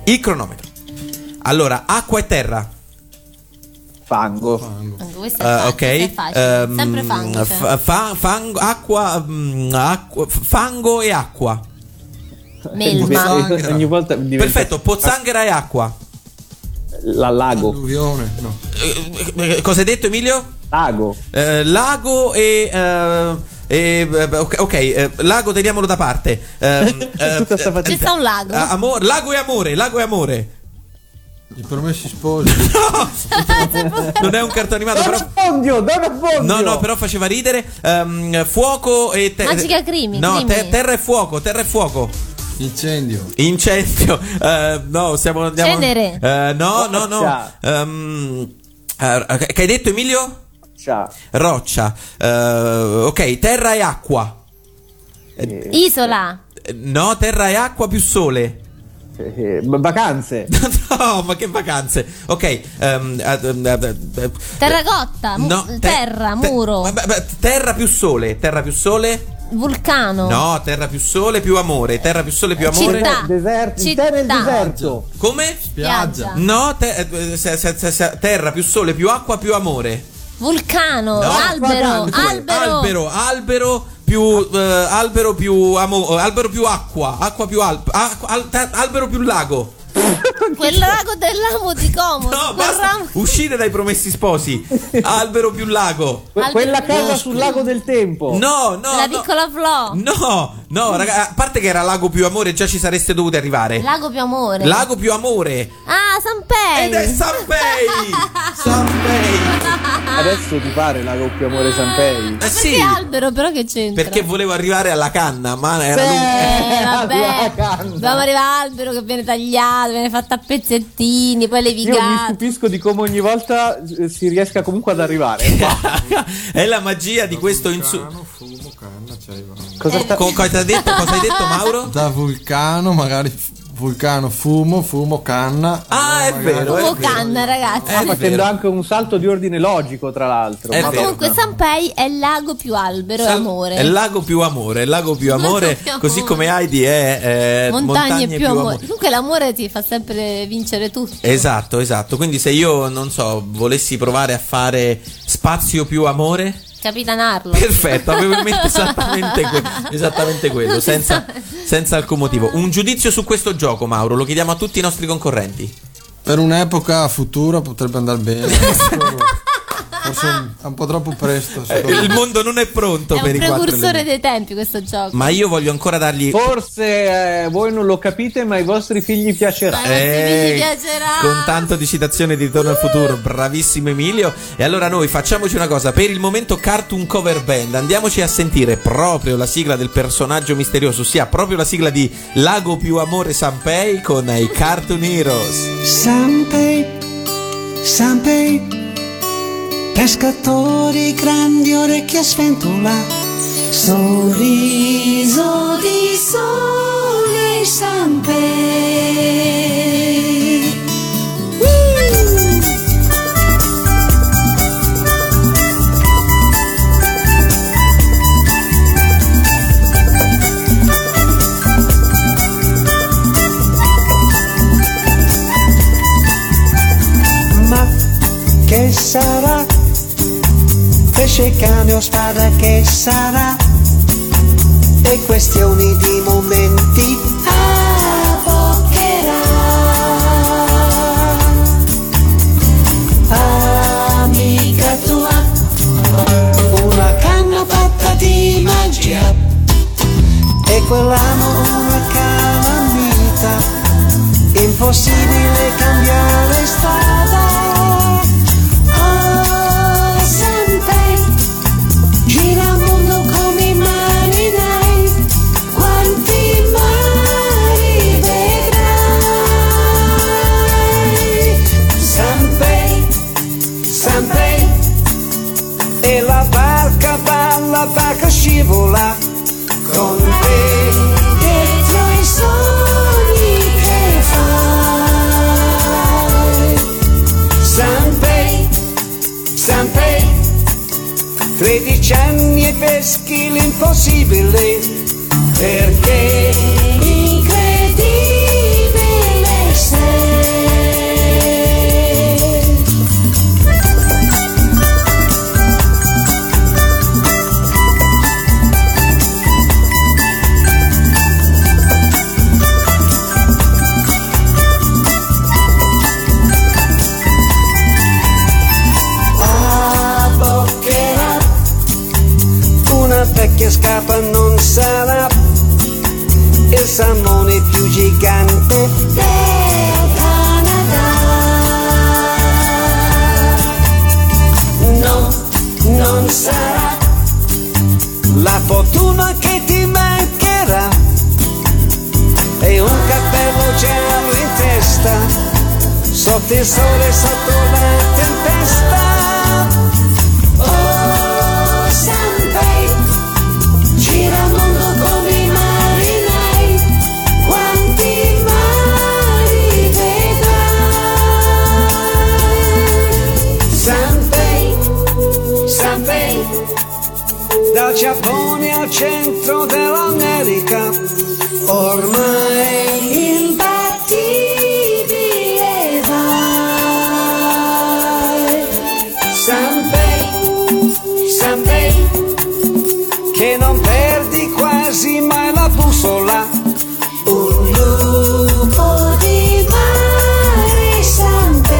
il cronometro. Allora, acqua e terra. Fango. Questo è facile. Sempre fango. Fango, acqua, fango e acqua. Melma. Ogni volta diventa. Perfetto, pozzanghera e acqua. Lago. Alluvione, no. Cosa hai detto Emilio? Lago. Lago e ok, lago teniamolo da parte. Ci sta un lago. Lago e amore. I Promessi Sposi. No, non è un cartone animato. Don Afondio. No, però faceva ridere. Fuoco e terra. Magica Crimi. No, terra e fuoco. Incendio. No, stiamo andiamo. Cenere. No. Che hai detto Emilio? Roccia. Ok, terra e acqua. Isola. No, terra e acqua più sole. Vacanze. No, ma che vacanze? Ok. Terracotta. No, terra, muro. Terra più sole. Vulcano. No, terra più sole più amore. Città. Deserto. Come? Spiaggia. No, terra più sole più acqua più amore. Vulcano. No. Albero più albero più amore. Albero più acqua. Acqua più albero più lago. Quel lago dell'amo di Comodo. No, basta. Uscire dai Promessi Sposi. Albero più lago. Quella casa sul lago del tempo. No. La piccola Flo. No, raga, a parte che era lago più amore, già ci sareste dovuti arrivare. Lago più amore. Ah, Sanpei. Ed è Sanpei. Adesso ti pare lago più amore Sanpei? Sì. Albero però che c'entra? Perché volevo arrivare alla canna, ma era lunga. Dobbiamo arrivare all'albero che viene tagliato. Viene fatta a pezzettini, poi levigata. Io mi stupisco di come ogni volta si riesca comunque ad arrivare. È la magia di questo fumo, canna, cosa hai detto Mauro? Da vulcano magari fumo, canna. Ah, è vero. Fumo, canna, ragazzi. Sta facendo anche un salto di ordine logico, tra l'altro. Ma comunque Sanpei è lago più albero e amore. È lago più amore. Così come Heidi è montagne più amore. Comunque l'amore ti fa sempre vincere tutto. Esatto. Quindi se io, non so, volessi provare a fare spazio più amore. Capitanarlo. Perfetto, avevo in mente esattamente quello, senza alcun motivo. Un giudizio su questo gioco, Mauro, lo chiediamo a tutti i nostri concorrenti. Per un'epoca futura potrebbe andare bene. Forse è un po' troppo presto. Il mondo non è pronto per i 4 elementi. È un precursore dei tempi questo gioco. Ma io voglio ancora dargli. Forse voi non lo capite, ma ai vostri figli piacerà. Con tanto di citazione di Ritorno al futuro, bravissimo Emilio. E allora noi facciamoci una cosa: per il momento Cartoon Cover Band, andiamoci a sentire proprio la sigla del personaggio misterioso, ossia proprio la sigla di Lago più amore Sanpei con i Cartoon Heroes. Sanpei, Sanpei, pescatori, grandi orecchie a sventola, sorriso di sole, Sanpei. Ma che sarà? Pesce, cane o spada che sarà? E questioni di momenti avoccherà. Amica tua, una canna fatta di magia, e quell'amo una calamita, impossibile cambiare strada. La barca scivola con te dietro i sogni che fai. Sanpei, Sanpei, 13 anni e peschi l'impossibile, perché incredibile sei. Che scappa non sarà il salmone più gigante del Canada. No, non sarà la fortuna che ti mancherà, e un cappello giallo in testa sotto il sole, sotto la tempesta. Dal Giappone al centro dell'America, ormai imbattibile vai. Sanpei, Sanpei, che non perdi quasi mai la bussola, un lupo di mare Sanpei.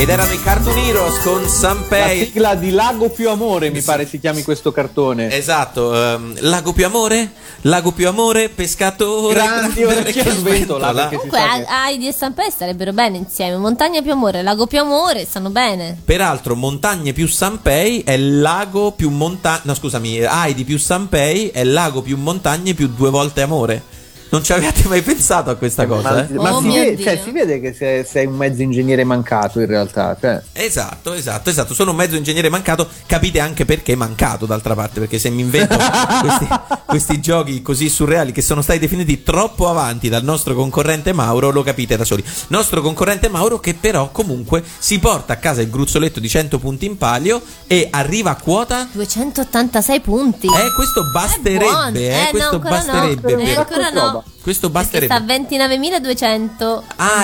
Ed erano i Cartoon Heroes con Sanpei. La sigla di Lago più amore, mi pare si chiami questo cartone. Esatto, Lago più amore, Lago più amore, pescatore, grandi orecchie sventola. Comunque Heidi e Sanpei starebbero bene insieme. Montagna più amore, Lago più amore, stanno bene. Peraltro Montagne più Sanpei è Lago più Montagne, no scusami, Heidi più Sanpei è Lago più Montagne più 2 volte amore. Non ci avevate mai pensato a questa cosa? Ma oh, si vede che sei un mezzo ingegnere mancato in realtà. Cioè. Esatto. Sono un mezzo ingegnere mancato. Capite anche perché mancato, d'altra parte, perché se mi invento questi giochi così surreali che sono stati definiti troppo avanti dal nostro concorrente Mauro, lo capite da soli. Nostro concorrente Mauro che però comunque si porta a casa il gruzzoletto di 100 punti in palio e arriva a quota 286 punti. Questo basterebbe, No. Questo basterebbe. Sta a 29.200.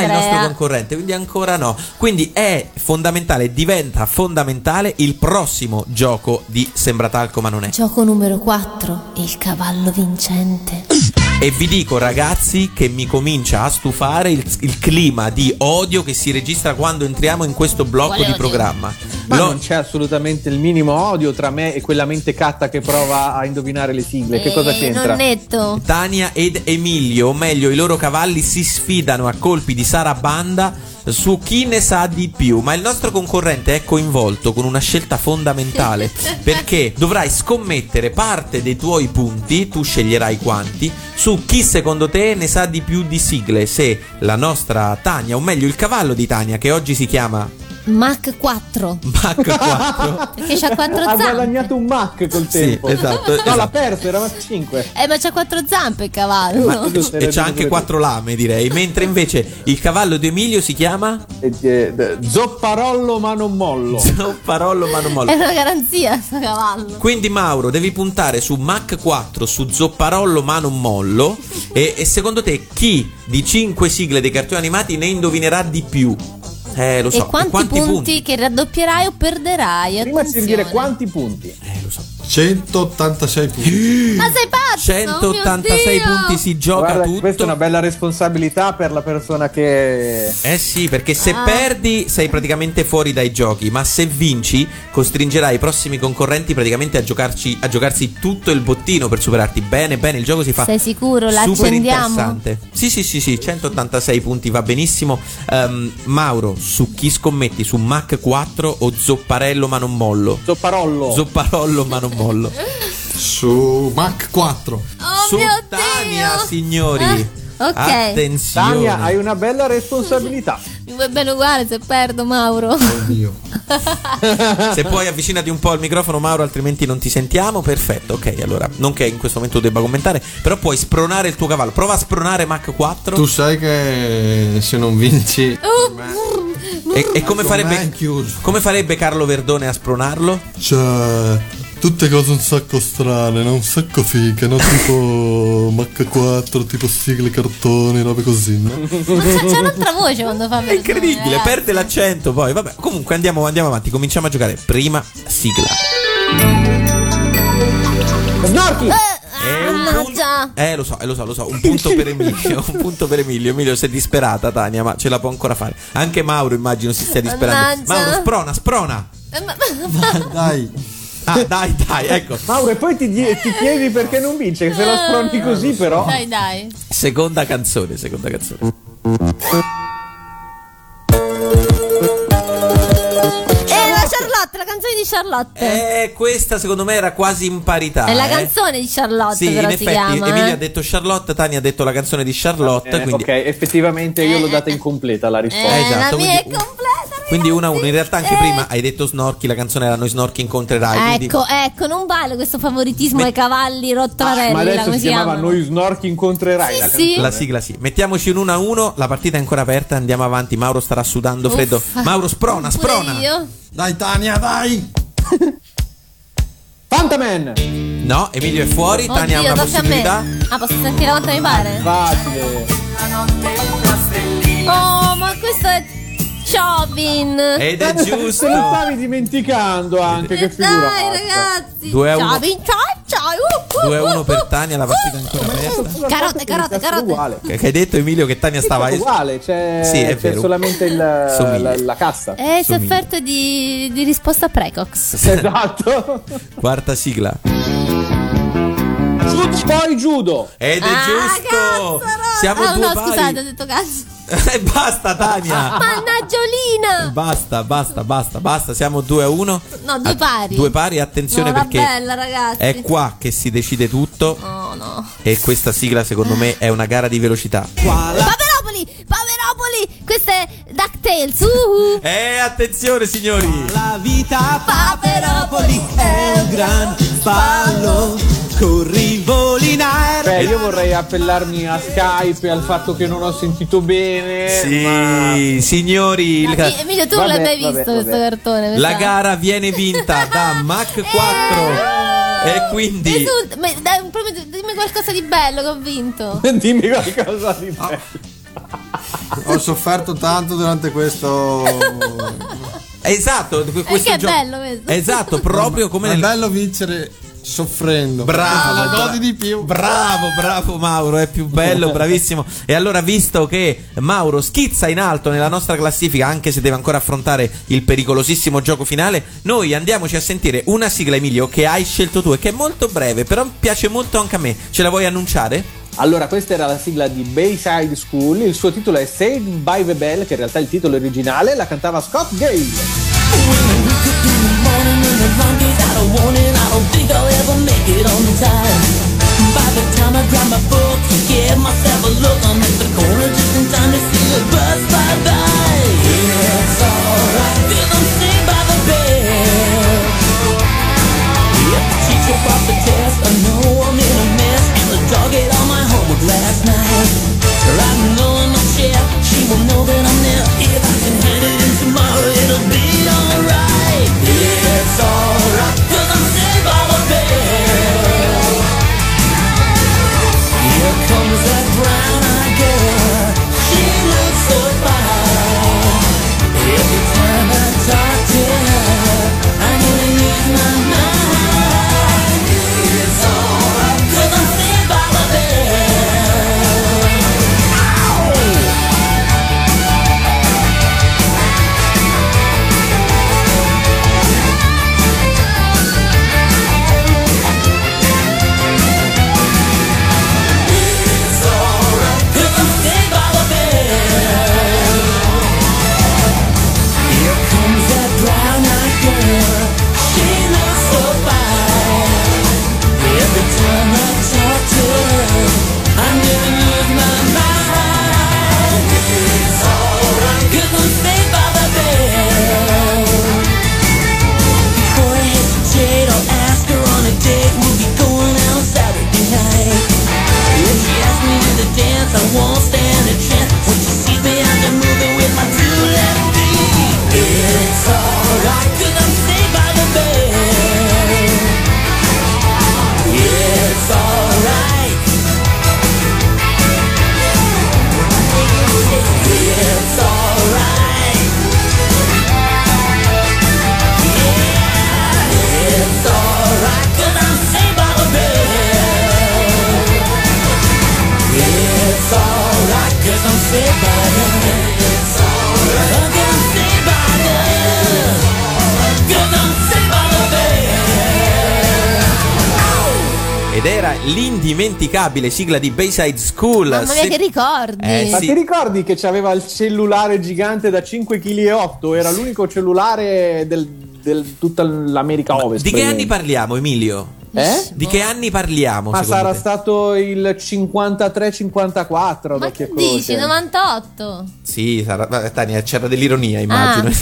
Il nostro concorrente, quindi ancora no. Quindi è fondamentale, diventa fondamentale il prossimo gioco di Sembra Talco ma non è. Gioco numero 4, il cavallo vincente. E vi dico ragazzi che mi comincia a stufare il clima di odio che si registra quando entriamo in questo blocco di programma. Ma non c'è assolutamente il minimo odio tra me e quella mente catta che prova a indovinare le sigle. Che cosa c'entra? Nonnetto. Tania ed Emilio, o meglio i loro cavalli, si sfidano a colpi di sarabanda su chi ne sa di più, ma il nostro concorrente è coinvolto con una scelta fondamentale perché dovrai scommettere parte dei tuoi punti, tu sceglierai quanti, su chi secondo te ne sa di più di sigle, se la nostra Tania, o meglio il cavallo di Tania che oggi si chiama Mach 4 perché c'ha 4 zampe. Ha guadagnato un Mach col tempo. Sì, esatto. No, l'ha perso, era Mach 5. Ma c'ha 4 zampe il cavallo. E c'ha anche 4 lame, direi. Mentre invece il cavallo di Emilio si chiama Zopparollo ma non mollo. Zopparollo ma non mollo. È una garanzia sto cavallo. Quindi Mauro, devi puntare su Mach 4, su Zopparollo ma non mollo. E secondo te chi di 5 sigle dei cartoni animati ne indovinerà di più? Lo so. E quanti punti che raddoppierai o perderai? Prima di dire quanti punti. Lo so. 186 punti. Ma sei pazzo? 186 punti, si gioca. Guarda, tutto. Questa è una bella responsabilità per la persona che... sì, perché se perdi sei praticamente fuori dai giochi, ma se vinci costringerai i prossimi concorrenti praticamente a giocarsi tutto il bottino per superarti. Bene, bene, il gioco si fa. Sei sicuro? L'accendiamo? Super interessante. Sì, 186 punti va benissimo. Mauro, su chi scommetti? Su Mach 4 o Zopparello ma non mollo? Zopparollo ma non mollo. Su Mach 4. Su Tania, signori. Ok. Attenzione. Tania, hai una bella responsabilità. Mi vuoi bene uguale se perdo, Mauro? Oddio. Se puoi avvicinati un po' al microfono, Mauro, altrimenti non ti sentiamo. Perfetto, ok, allora, non che in questo momento debba commentare, però puoi spronare il tuo cavallo. Prova a spronare Mach 4. Tu sai che se non vinci... E come farebbe Carlo Verdone a spronarlo? Cioè, tutte cose un sacco strane, no? Un sacco fighe, no? Tipo Mach 4, tipo sigle, cartoni, robe così, no? Ma c'è un'altra voce quando fa. È incredibile, perde l'accento poi. Vabbè, comunque andiamo avanti, cominciamo a giocare. Prima sigla. Snorchi! Lo so, un punto per Emilio. Emilio si è disperata, Tania, ma ce la può ancora fare. Anche Mauro immagino si stia disperando. Mauro, sprona. Ma dai. Dai, ecco. Mauro, e poi ti chiedi perché non vince, se la sproni così però. Dai. Seconda canzone. La canzone di Charlotte. Questa secondo me era quasi in parità. È la canzone di Charlotte. Sì, però in effetti chiama, Emilia ha detto Charlotte, Tania ha detto la canzone di Charlotte. Quindi... Ok, effettivamente io l'ho data incompleta la risposta. Esatto, la mia quindi... è completa. Quindi 1-1, in realtà anche prima hai detto Snorchi, la canzone era Noi Snorchi incontrerai. Ecco, non vale questo favoritismo ai cavalli rottarelli. Ma adesso si chiamava Noi Snorchi incontrerai. Sì. La sigla sì. Mettiamoci un 1-1, la partita è ancora aperta, andiamo avanti. Mauro starà sudando freddo. Mauro, sprona. Io. Dai Tania, dai! Fantaman! No, Emilio è fuori, oddio, Tania ha una possibilità. Posso sentire quanto mi pare? Facile. Oh, ma questo è Chopin! Ed è giusto! Te lo stavi dimenticando anche, che figura! Dai ragazzi! 2-1 per Tania, la partita ancora aperta. Carote. Che hai detto Emilio che Tania stava uguale, c'è solamente la cassa. Si è offerto di risposta precox. Esatto. Quarta sigla. Poi judo. Ed è giusto. Cazzo, no. Siamo due pari. Scusate, ho detto cazzo. E basta Tania. Mannaggiolina. Basta. Siamo 2-1. No, due pari. Attenzione, perché bella, ragazzi. È qua che si decide tutto. sono. E questa sigla secondo me è una gara di velocità. Paperopoli, questa è DuckTales. Attenzione signori, la vita Paperopoli è un gran ballo. Corri, voli in aereo. Beh, io vorrei appellarmi a Skype e al fatto che non ho sentito bene. Sì, ma... signori, Emilio, tu non l'hai mai visto questo cartone? La gara viene vinta da Mac 4. E quindi dimmi qualcosa di bello che ho vinto. Dimmi qualcosa di bello. Ho sofferto tanto durante questo. Esatto, questo è bello questo. Esatto, proprio come è bello vincere soffrendo. Bravo, dodi di più. Bravo Mauro, è più bello, bravissimo. E allora, visto che Mauro schizza in alto nella nostra classifica, anche se deve ancora affrontare il pericolosissimo gioco finale, noi andiamoci a sentire una sigla, Emilio, che hai scelto tu e che è molto breve, però piace molto anche a me. Ce la vuoi annunciare? Allora, questa era la sigla di Bayside School, il suo titolo è Saved by the Bell, che in realtà è il titolo originale, la cantava Scott Gale. Dog ate all my homework last night. I'm going to share. She will know that I'm there. If I can hand it in tomorrow, it'll be alright. It's alright, cause I'm saved by the bell. Here comes that brown-eyed girl. She looks so fine. Every time I talk to her, I'm gonna use my mind. It's alright, cause I'm saved. Ed era l'indimenticabile sigla di Bayside School. Mamma mia, che ricordi! Ma sì, ti ricordi che c'aveva il cellulare gigante da 5,8 kg? Era l'unico cellulare del tutta l'America Ovest. Di che anni parliamo, Emilio? Di che anni parliamo? Ma sarà te? Stato il 53-54. Ma che dici, 98? Sì, sarà, Tania, c'era dell'ironia, immagino.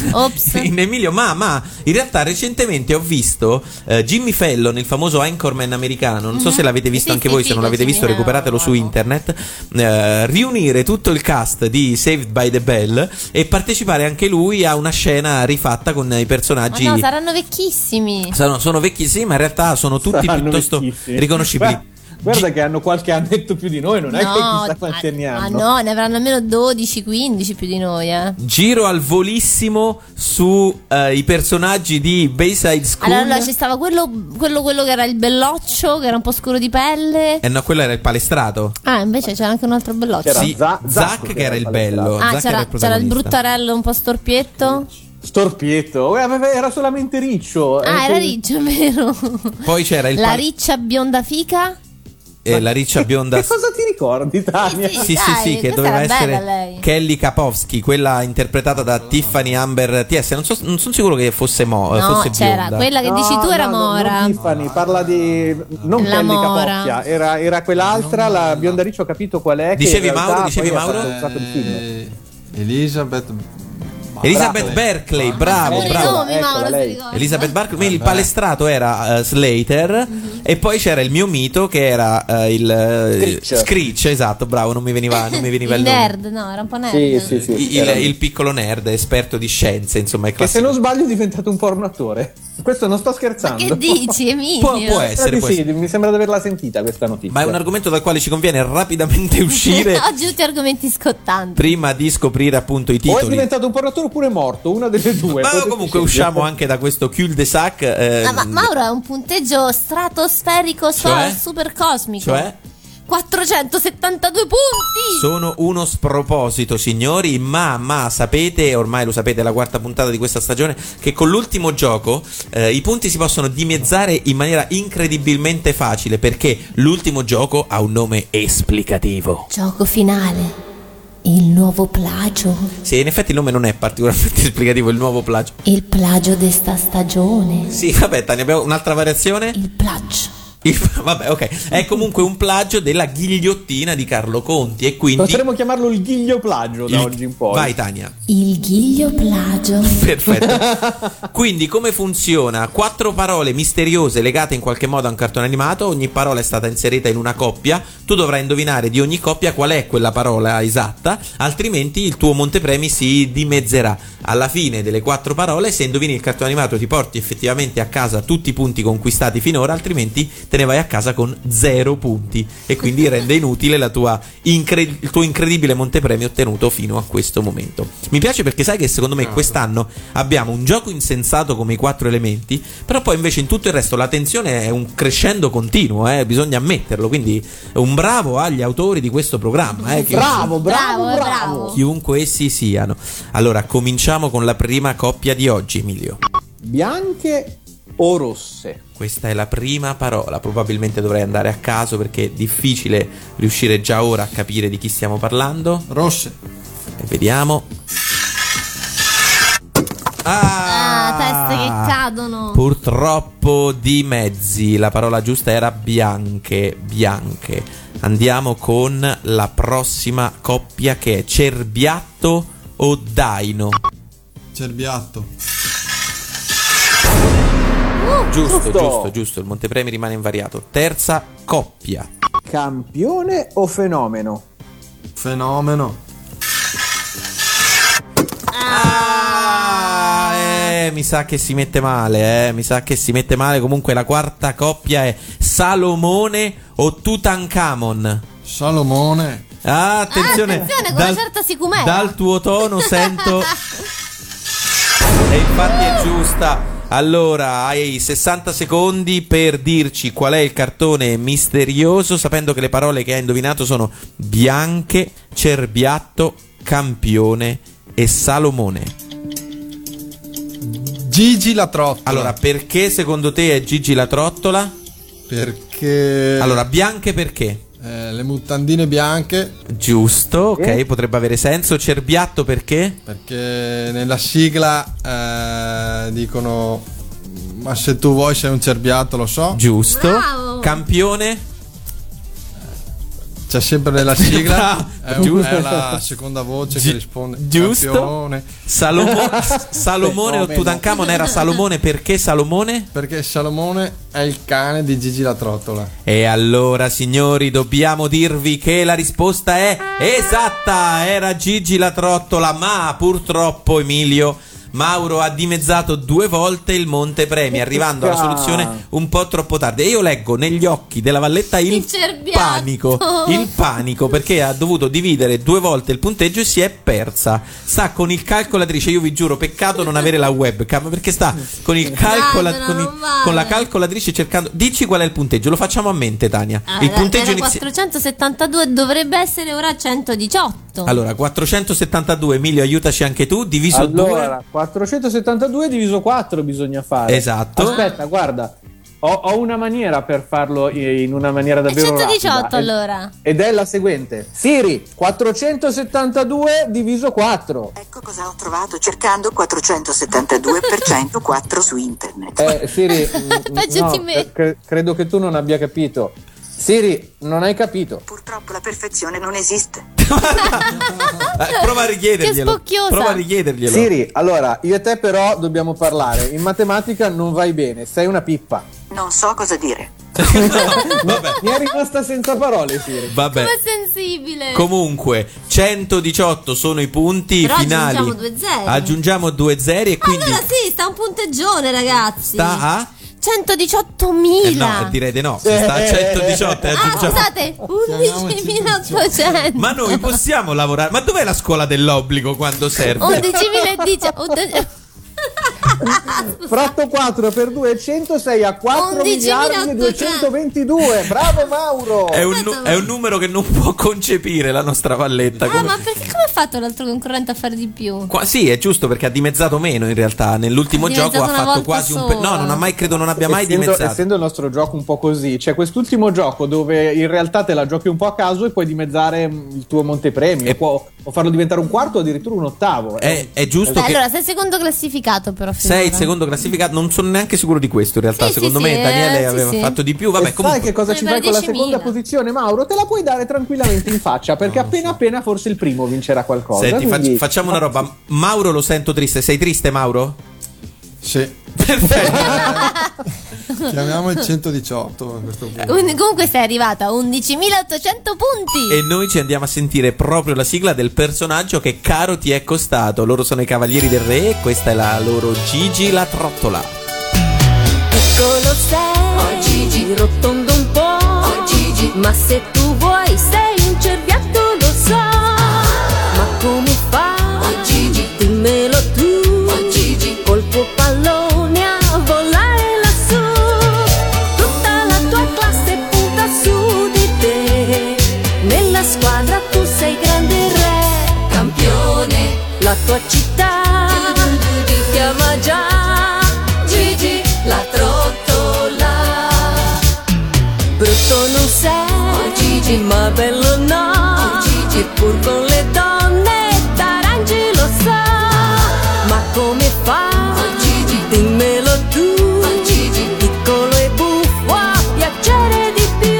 In Emilio, ma in realtà recentemente ho visto Jimmy Fallon, il famoso anchorman americano. Non so se l'avete visto anche voi. Se non l'avete visto, recuperatelo su internet. Riunire tutto il cast di Saved by the Bell e partecipare anche lui a una scena rifatta con i personaggi. Ma no, saranno vecchissimi. Sono vecchissimi, ma in realtà sono tutti piuttosto riconoscibili. Guarda che hanno qualche annetto più di noi, non è che chissà quanti anni hanno. Ah no, ne avranno almeno 12-15 più di noi, Giro al volissimo su i personaggi di Bayside School. Allora ci stava quello che era il belloccio, che era un po' scuro di pelle. Eh no, quello era il palestrato. Ah, invece c'era anche un altro belloccio. C'era Zac che era il bello. Ah, c'era il bruttarello un po' storpietto, era solamente riccio. Ah, era riccio, vero. Poi c'era la riccia bionda fica. la riccia bionda. Che cosa ti ricordi, Tania? Sì, che doveva essere Kelly Kapowski, quella interpretata da Tiffany Amber TS. Non sono sicuro che fosse fosse c'era bionda. Quella che dici tu era Mora. Non Tiffany, parla di non la Kelly Kapowski, era quell'altra, la bionda riccia, ho capito qual è. Dicevi che Mauro, Elizabeth Berkley, bravo. Elizabeth Berkley, il palestrato era Slater, mm-hmm. E poi c'era il mio mito che era il Screech, esatto, bravo, non mi veniva il nome. Nerd, no, era un po' nerd. Sì, il piccolo nerd, esperto di scienze, insomma, è classico. Che se non sbaglio è diventato un porno attore. Questo non sto scherzando. Ma che dici, Emilio? Può essere, sì, mi sembra di averla sentita questa notizia. Ma è un argomento dal quale ci conviene rapidamente uscire. Oggi tutti argomenti scottanti. Prima di scoprire appunto i titoli. O è diventato un porno attore oppure è morto, una delle due. Ma comunque usciamo anche da questo cul-de-sac. Ma Mauro è un punteggio stratosferico, cioè? Super cosmico. Cioè? 472 punti. Sono uno sproposito, signori, ma sapete, ormai lo sapete, è la quarta puntata di questa stagione, che con l'ultimo gioco i punti si possono dimezzare in maniera incredibilmente facile, perché l'ultimo gioco ha un nome esplicativo. Gioco finale. Il nuovo plagio. Sì, in effetti il nome non è particolarmente esplicativo, il nuovo plagio. Il plagio di sta stagione. Sì, vabbè, Tania, abbiamo un'altra variazione. Il plagio. Vabbè, ok, è comunque un plagio della ghigliottina di Carlo Conti, e quindi potremmo chiamarlo il ghiglioplagio da oggi in poi. Vai, Tania. Il ghiglioplagio. Perfetto. Quindi come funziona? 4 parole misteriose legate in qualche modo a un cartone animato. Ogni parola è stata inserita in una coppia. Tu dovrai indovinare di ogni coppia qual è quella parola esatta, altrimenti il tuo montepremi si dimezzerà. Alla fine delle 4 parole, se indovini il cartone animato, ti porti effettivamente a casa tutti i punti conquistati finora, altrimenti te ne vai a casa con 0 punti, e quindi rende inutile la tua il tuo incredibile montepremi ottenuto fino a questo momento. Mi piace perché sai che secondo me quest'anno abbiamo un gioco insensato come i 4 elementi, però poi invece in tutto il resto la tensione è un crescendo continuo, bisogna ammetterlo, quindi un bravo agli autori di questo programma. Bravo. Chiunque essi siano. Allora, cominciamo con la prima coppia di oggi, Emilio. Bianche o rosse? Questa è la prima parola. Probabilmente dovrei andare a caso perché è difficile riuscire già ora a capire di chi stiamo parlando. Rosse. E vediamo. Teste che cadono. Purtroppo di mezzi. La parola giusta era bianche. Andiamo con la prossima coppia, che è cerbiatto o daino. Cerbiatto. Giusto, il montepremi rimane invariato. Terza coppia. Campione o fenomeno? Fenomeno. Mi sa che si mette male, Comunque la quarta coppia è Salomone o Tutankhamon. Salomone. Attenzione con una certa sicumera. Dal tuo tono sento. E infatti è giusta. Allora, hai 60 secondi per dirci qual è il cartone misterioso, sapendo che le parole che hai indovinato sono bianche, cerbiatto, campione e Salomone. Gigi la Trottola. Allora, perché secondo te è Gigi la Trottola? Perché... Allora, bianche perché? Le mutandine bianche. Giusto, ok, potrebbe avere senso. Cerbiatto perché? Perché nella sigla dicono: ma se tu vuoi sei un cerbiatto, lo so. Giusto. Wow. Campione? C'è sempre nella sigla. È la seconda voce che risponde. Giusto. Campione. Salomone o Tutankhamon era Salomone. Perché Salomone? Perché Salomone è il cane di Gigi la Trottola. E allora, signori, dobbiamo dirvi che la risposta è esatta. Era Gigi la Trottola, ma purtroppo, Emilio, Mauro ha dimezzato 2 volte il montepremi, arrivando alla soluzione un po' troppo tardi. E io leggo negli occhi della Valletta il panico, perché ha dovuto dividere 2 volte il punteggio e si è persa. Sta con il calcolatrice, io vi giuro, peccato non avere la webcam, perché sta con il con la calcolatrice cercando. Dici qual è il punteggio, lo facciamo a mente, Tania. Il punteggio era 472, dovrebbe essere ora 118. Allora, 472, Emilio, aiutaci anche tu, diviso 2. 472 diviso 4 bisogna fare. Esatto. Aspetta, guarda, Ho una maniera per farlo in una maniera davvero 118 rapida, allora. Ed è la seguente. Siri, 472 diviso 4. Ecco cosa ho trovato cercando 472 per 104 su internet. Siri, no, credo che tu non abbia capito. Siri, non hai capito. Purtroppo la perfezione non esiste. Prova a richiederglielo. Prova a richiederglielo. Siri, allora, io e te però dobbiamo parlare. In matematica non vai bene, sei una pippa. Non so cosa dire. No, vabbè. Mi è rimasta senza parole, Siri. Vabbè. Come sensibile. Comunque, 118 sono i punti però finali. Aggiungiamo 2-0. Aggiungiamo 2-0 e quindi allora sì, sta un punteggione, ragazzi. Sta a 118.000. No, direi di no. Si sta a 118. Scusate, 11.800. Ma noi possiamo lavorare. Ma dov'è la scuola dell'obbligo quando serve? 11.010. Fratto 4 per 2 è 106 a 4 miliardi e 222. Bravo Mauro. È un numero che non può concepire la nostra Valletta. Ma perché come ha fatto l'altro concorrente a fare di più? Sì, è giusto, perché ha dimezzato meno in realtà. Nell'ultimo gioco ha fatto quasi un no, non ha mai, credo non abbia mai dimezzato. Essendo il nostro gioco un po' così, c'è quest'ultimo gioco dove in realtà te la giochi un po' a caso e puoi dimezzare il tuo montepremi o farlo diventare un quarto o addirittura un ottavo. È giusto. Beh, che allora sei secondo classificato però. Sei il secondo classificato, non sono neanche sicuro di questo in realtà, sì, secondo me Daniele aveva fatto di più. Vabbè, e comunque sai che cosa ci fai con la seconda posizione, Mauro? Te la puoi dare tranquillamente in faccia, perché appena forse il primo vincerà qualcosa. Senti, quindi facciamo una roba. Mauro, lo sento triste. Sei triste, Mauro? Sì. Perfetto. Chiamiamo il 118 a questo punto. Comunque sei arrivata a 11.800 punti. E noi ci andiamo a sentire proprio la sigla del personaggio che caro ti è costato. Loro sono i Cavalieri del Re e questa è la loro Gigi la Trottola. Piccolo sei, oh Gigi, rotondo un po', oh Gigi, ma se tu vuoi sei un cerviatto, lo so, ma come fa, oh Gigi, dimmelo tu, oh Gigi, col tuo pallone a volare. Squadra, tu sei grande re, campione, la tua città ti chiama già Gigi la Trottola. Brutto non sei, oh Gigi, ma bello no, oh Gigi, pur con le donne t'arrangi, lo so, ma come fa, oh Gigi, dimmelo tu, oh Gigi, piccolo e buffo a piacere di più.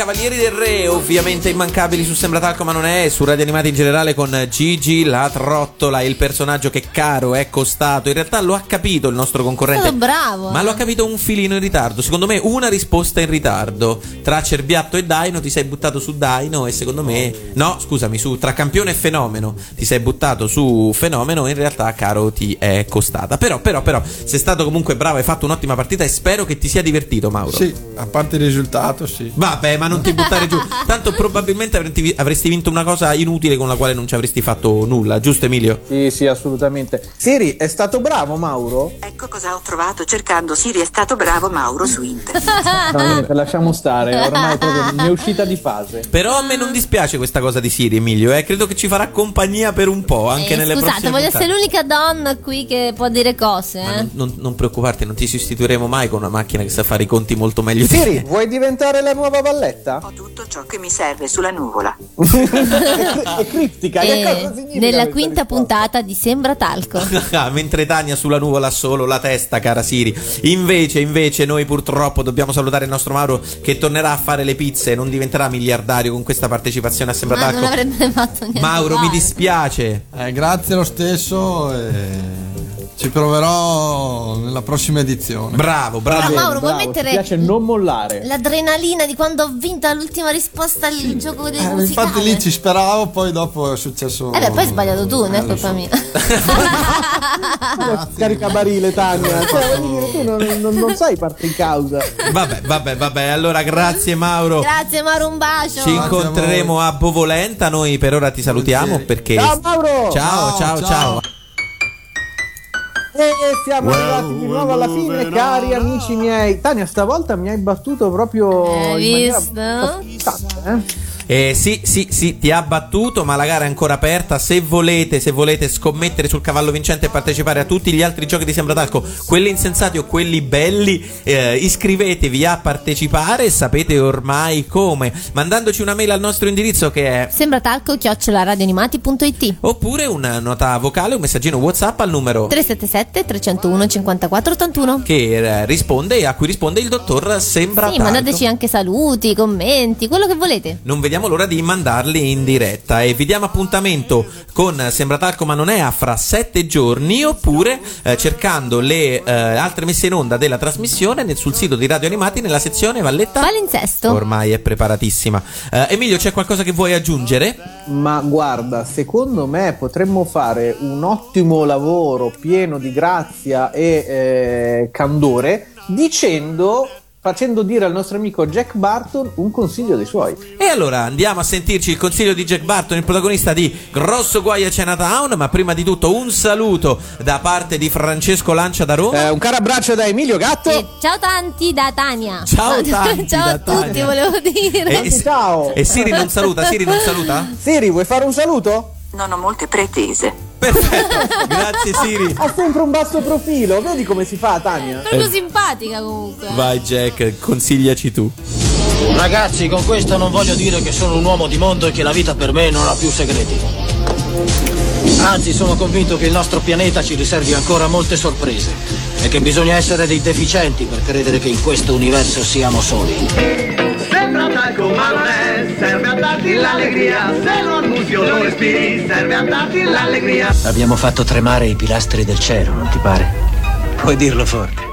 Cavalieri del Re, ovviamente immancabili su Sembra Talco ma non è, su Radio Animati in generale, con Gigi la Trottola, il personaggio che caro è costato. In realtà lo ha capito il nostro concorrente, oh, bravo. Ma lo ha capito un filino in ritardo, secondo me una risposta in ritardo. Tra Cerbiatto e Daino ti sei buttato su Daino e secondo me, no scusami, su tra Campione e Fenomeno ti sei buttato su Fenomeno e in realtà caro ti è costata. Però sei stato comunque bravo, hai fatto un'ottima partita e spero che ti sia divertito, Mauro. Sì, a parte il risultato, sì. Vabbè, ma non ti buttare giù, tanto probabilmente avresti vinto una cosa inutile con la quale non ci avresti fatto nulla, giusto Emilio? Sì, assolutamente. Siri è stato bravo Mauro? Ecco cosa ho trovato cercando Siri è stato bravo Mauro su internet. No, niente, lasciamo stare, ormai proprio è uscita di fase. Però a me non dispiace questa cosa di Siri, Emilio, credo che ci farà compagnia per un po' anche nelle prossime. Voglio essere l'unica donna qui che può dire cose. Non preoccuparti, non ti sostituiremo mai con una macchina che sa fare i conti molto meglio. Siri, vuoi diventare la nuova Valletta? Ho tutto ciò che mi serve sulla nuvola. È criptica, che cosa significa? Nella quinta puntata di Sembra Talco. Mentre Tania sulla nuvola solo la testa, cara Siri. Invece noi purtroppo dobbiamo salutare il nostro Mauro, che tornerà a fare le pizze. Non diventerà miliardario con questa partecipazione a Sembra Talco. Non avrebbe fatto niente. Mauro, mi dispiace. Grazie lo stesso. Ci proverò nella prossima edizione. Bravo. Mauro, vuoi mettere? Mi piace non mollare. L'adrenalina di quando ho vinto l'ultima risposta al gioco del musicale. Infatti lì ci speravo, poi dopo è successo. Beh, poi hai sbagliato tu, non è colpa mia. Scaricabarile, Tania. Tu non sai parte in causa. Vabbè. Allora, grazie Mauro. Grazie Mauro, un bacio. Ci incontreremo a Bovolenta. Noi per ora ti salutiamo perché. Ciao Mauro. Ciao. E siamo arrivati di nuovo alla fine, cari amici miei. Tania, stavolta mi hai battuto proprio in maniera scattante, Sì, ti ha battuto, ma la gara è ancora aperta. Se volete scommettere sul cavallo vincente e partecipare a tutti gli altri giochi di Sembra Talco, quelli insensati o quelli belli, iscrivetevi a partecipare. Sapete ormai come, mandandoci una mail al nostro indirizzo che è sembratalco@radioanimati.it, oppure una nota vocale, un messaggino WhatsApp al numero 377 301 5481, che risponde, a cui risponde il dottor Sembra Talco. Sì, mandateci anche saluti, commenti, quello che volete. Non vediamo l'ora di mandarli in diretta e vi diamo appuntamento con Sembra Talco ma non è fra 7 giorni, oppure cercando le altre messe in onda della trasmissione sul sito di Radio Animati nella sezione Valletta Palinsesto. Ormai è preparatissima. Emilio, c'è qualcosa che vuoi aggiungere? Ma guarda, secondo me potremmo fare un ottimo lavoro pieno di grazia e candore facendo dire al nostro amico Jack Burton un consiglio dei suoi. E allora andiamo a sentirci il consiglio di Jack Burton, il protagonista di Grosso Guai a Chinatown. Ma prima di tutto un saluto da parte di Francesco Lancia da Roma, un caro abbraccio da Emilio Gatto e ciao tanti da Tania. Ciao a tutti, Tania. Volevo dire ciao. E Siri non saluta? Siri, vuoi fare un saluto? Non ho molte pretese. Perfetto, grazie Siri. Ha sempre un basso profilo, vedi come si fa Tania? Proprio simpatica comunque. Vai Jack, consigliaci tu. Ragazzi, con questo non voglio dire che sono un uomo di mondo e che la vita per me non ha più segreti. Anzi, sono convinto che il nostro pianeta ci riservi ancora molte sorprese e che bisogna essere dei deficienti per credere che in questo universo siamo soli. Sembra talco ma non è, serve a darti l'allegria, se lo annusi o lo respiri, serve a darti l'allegria. Abbiamo fatto tremare i pilastri del cielo, non ti pare? Puoi dirlo forte.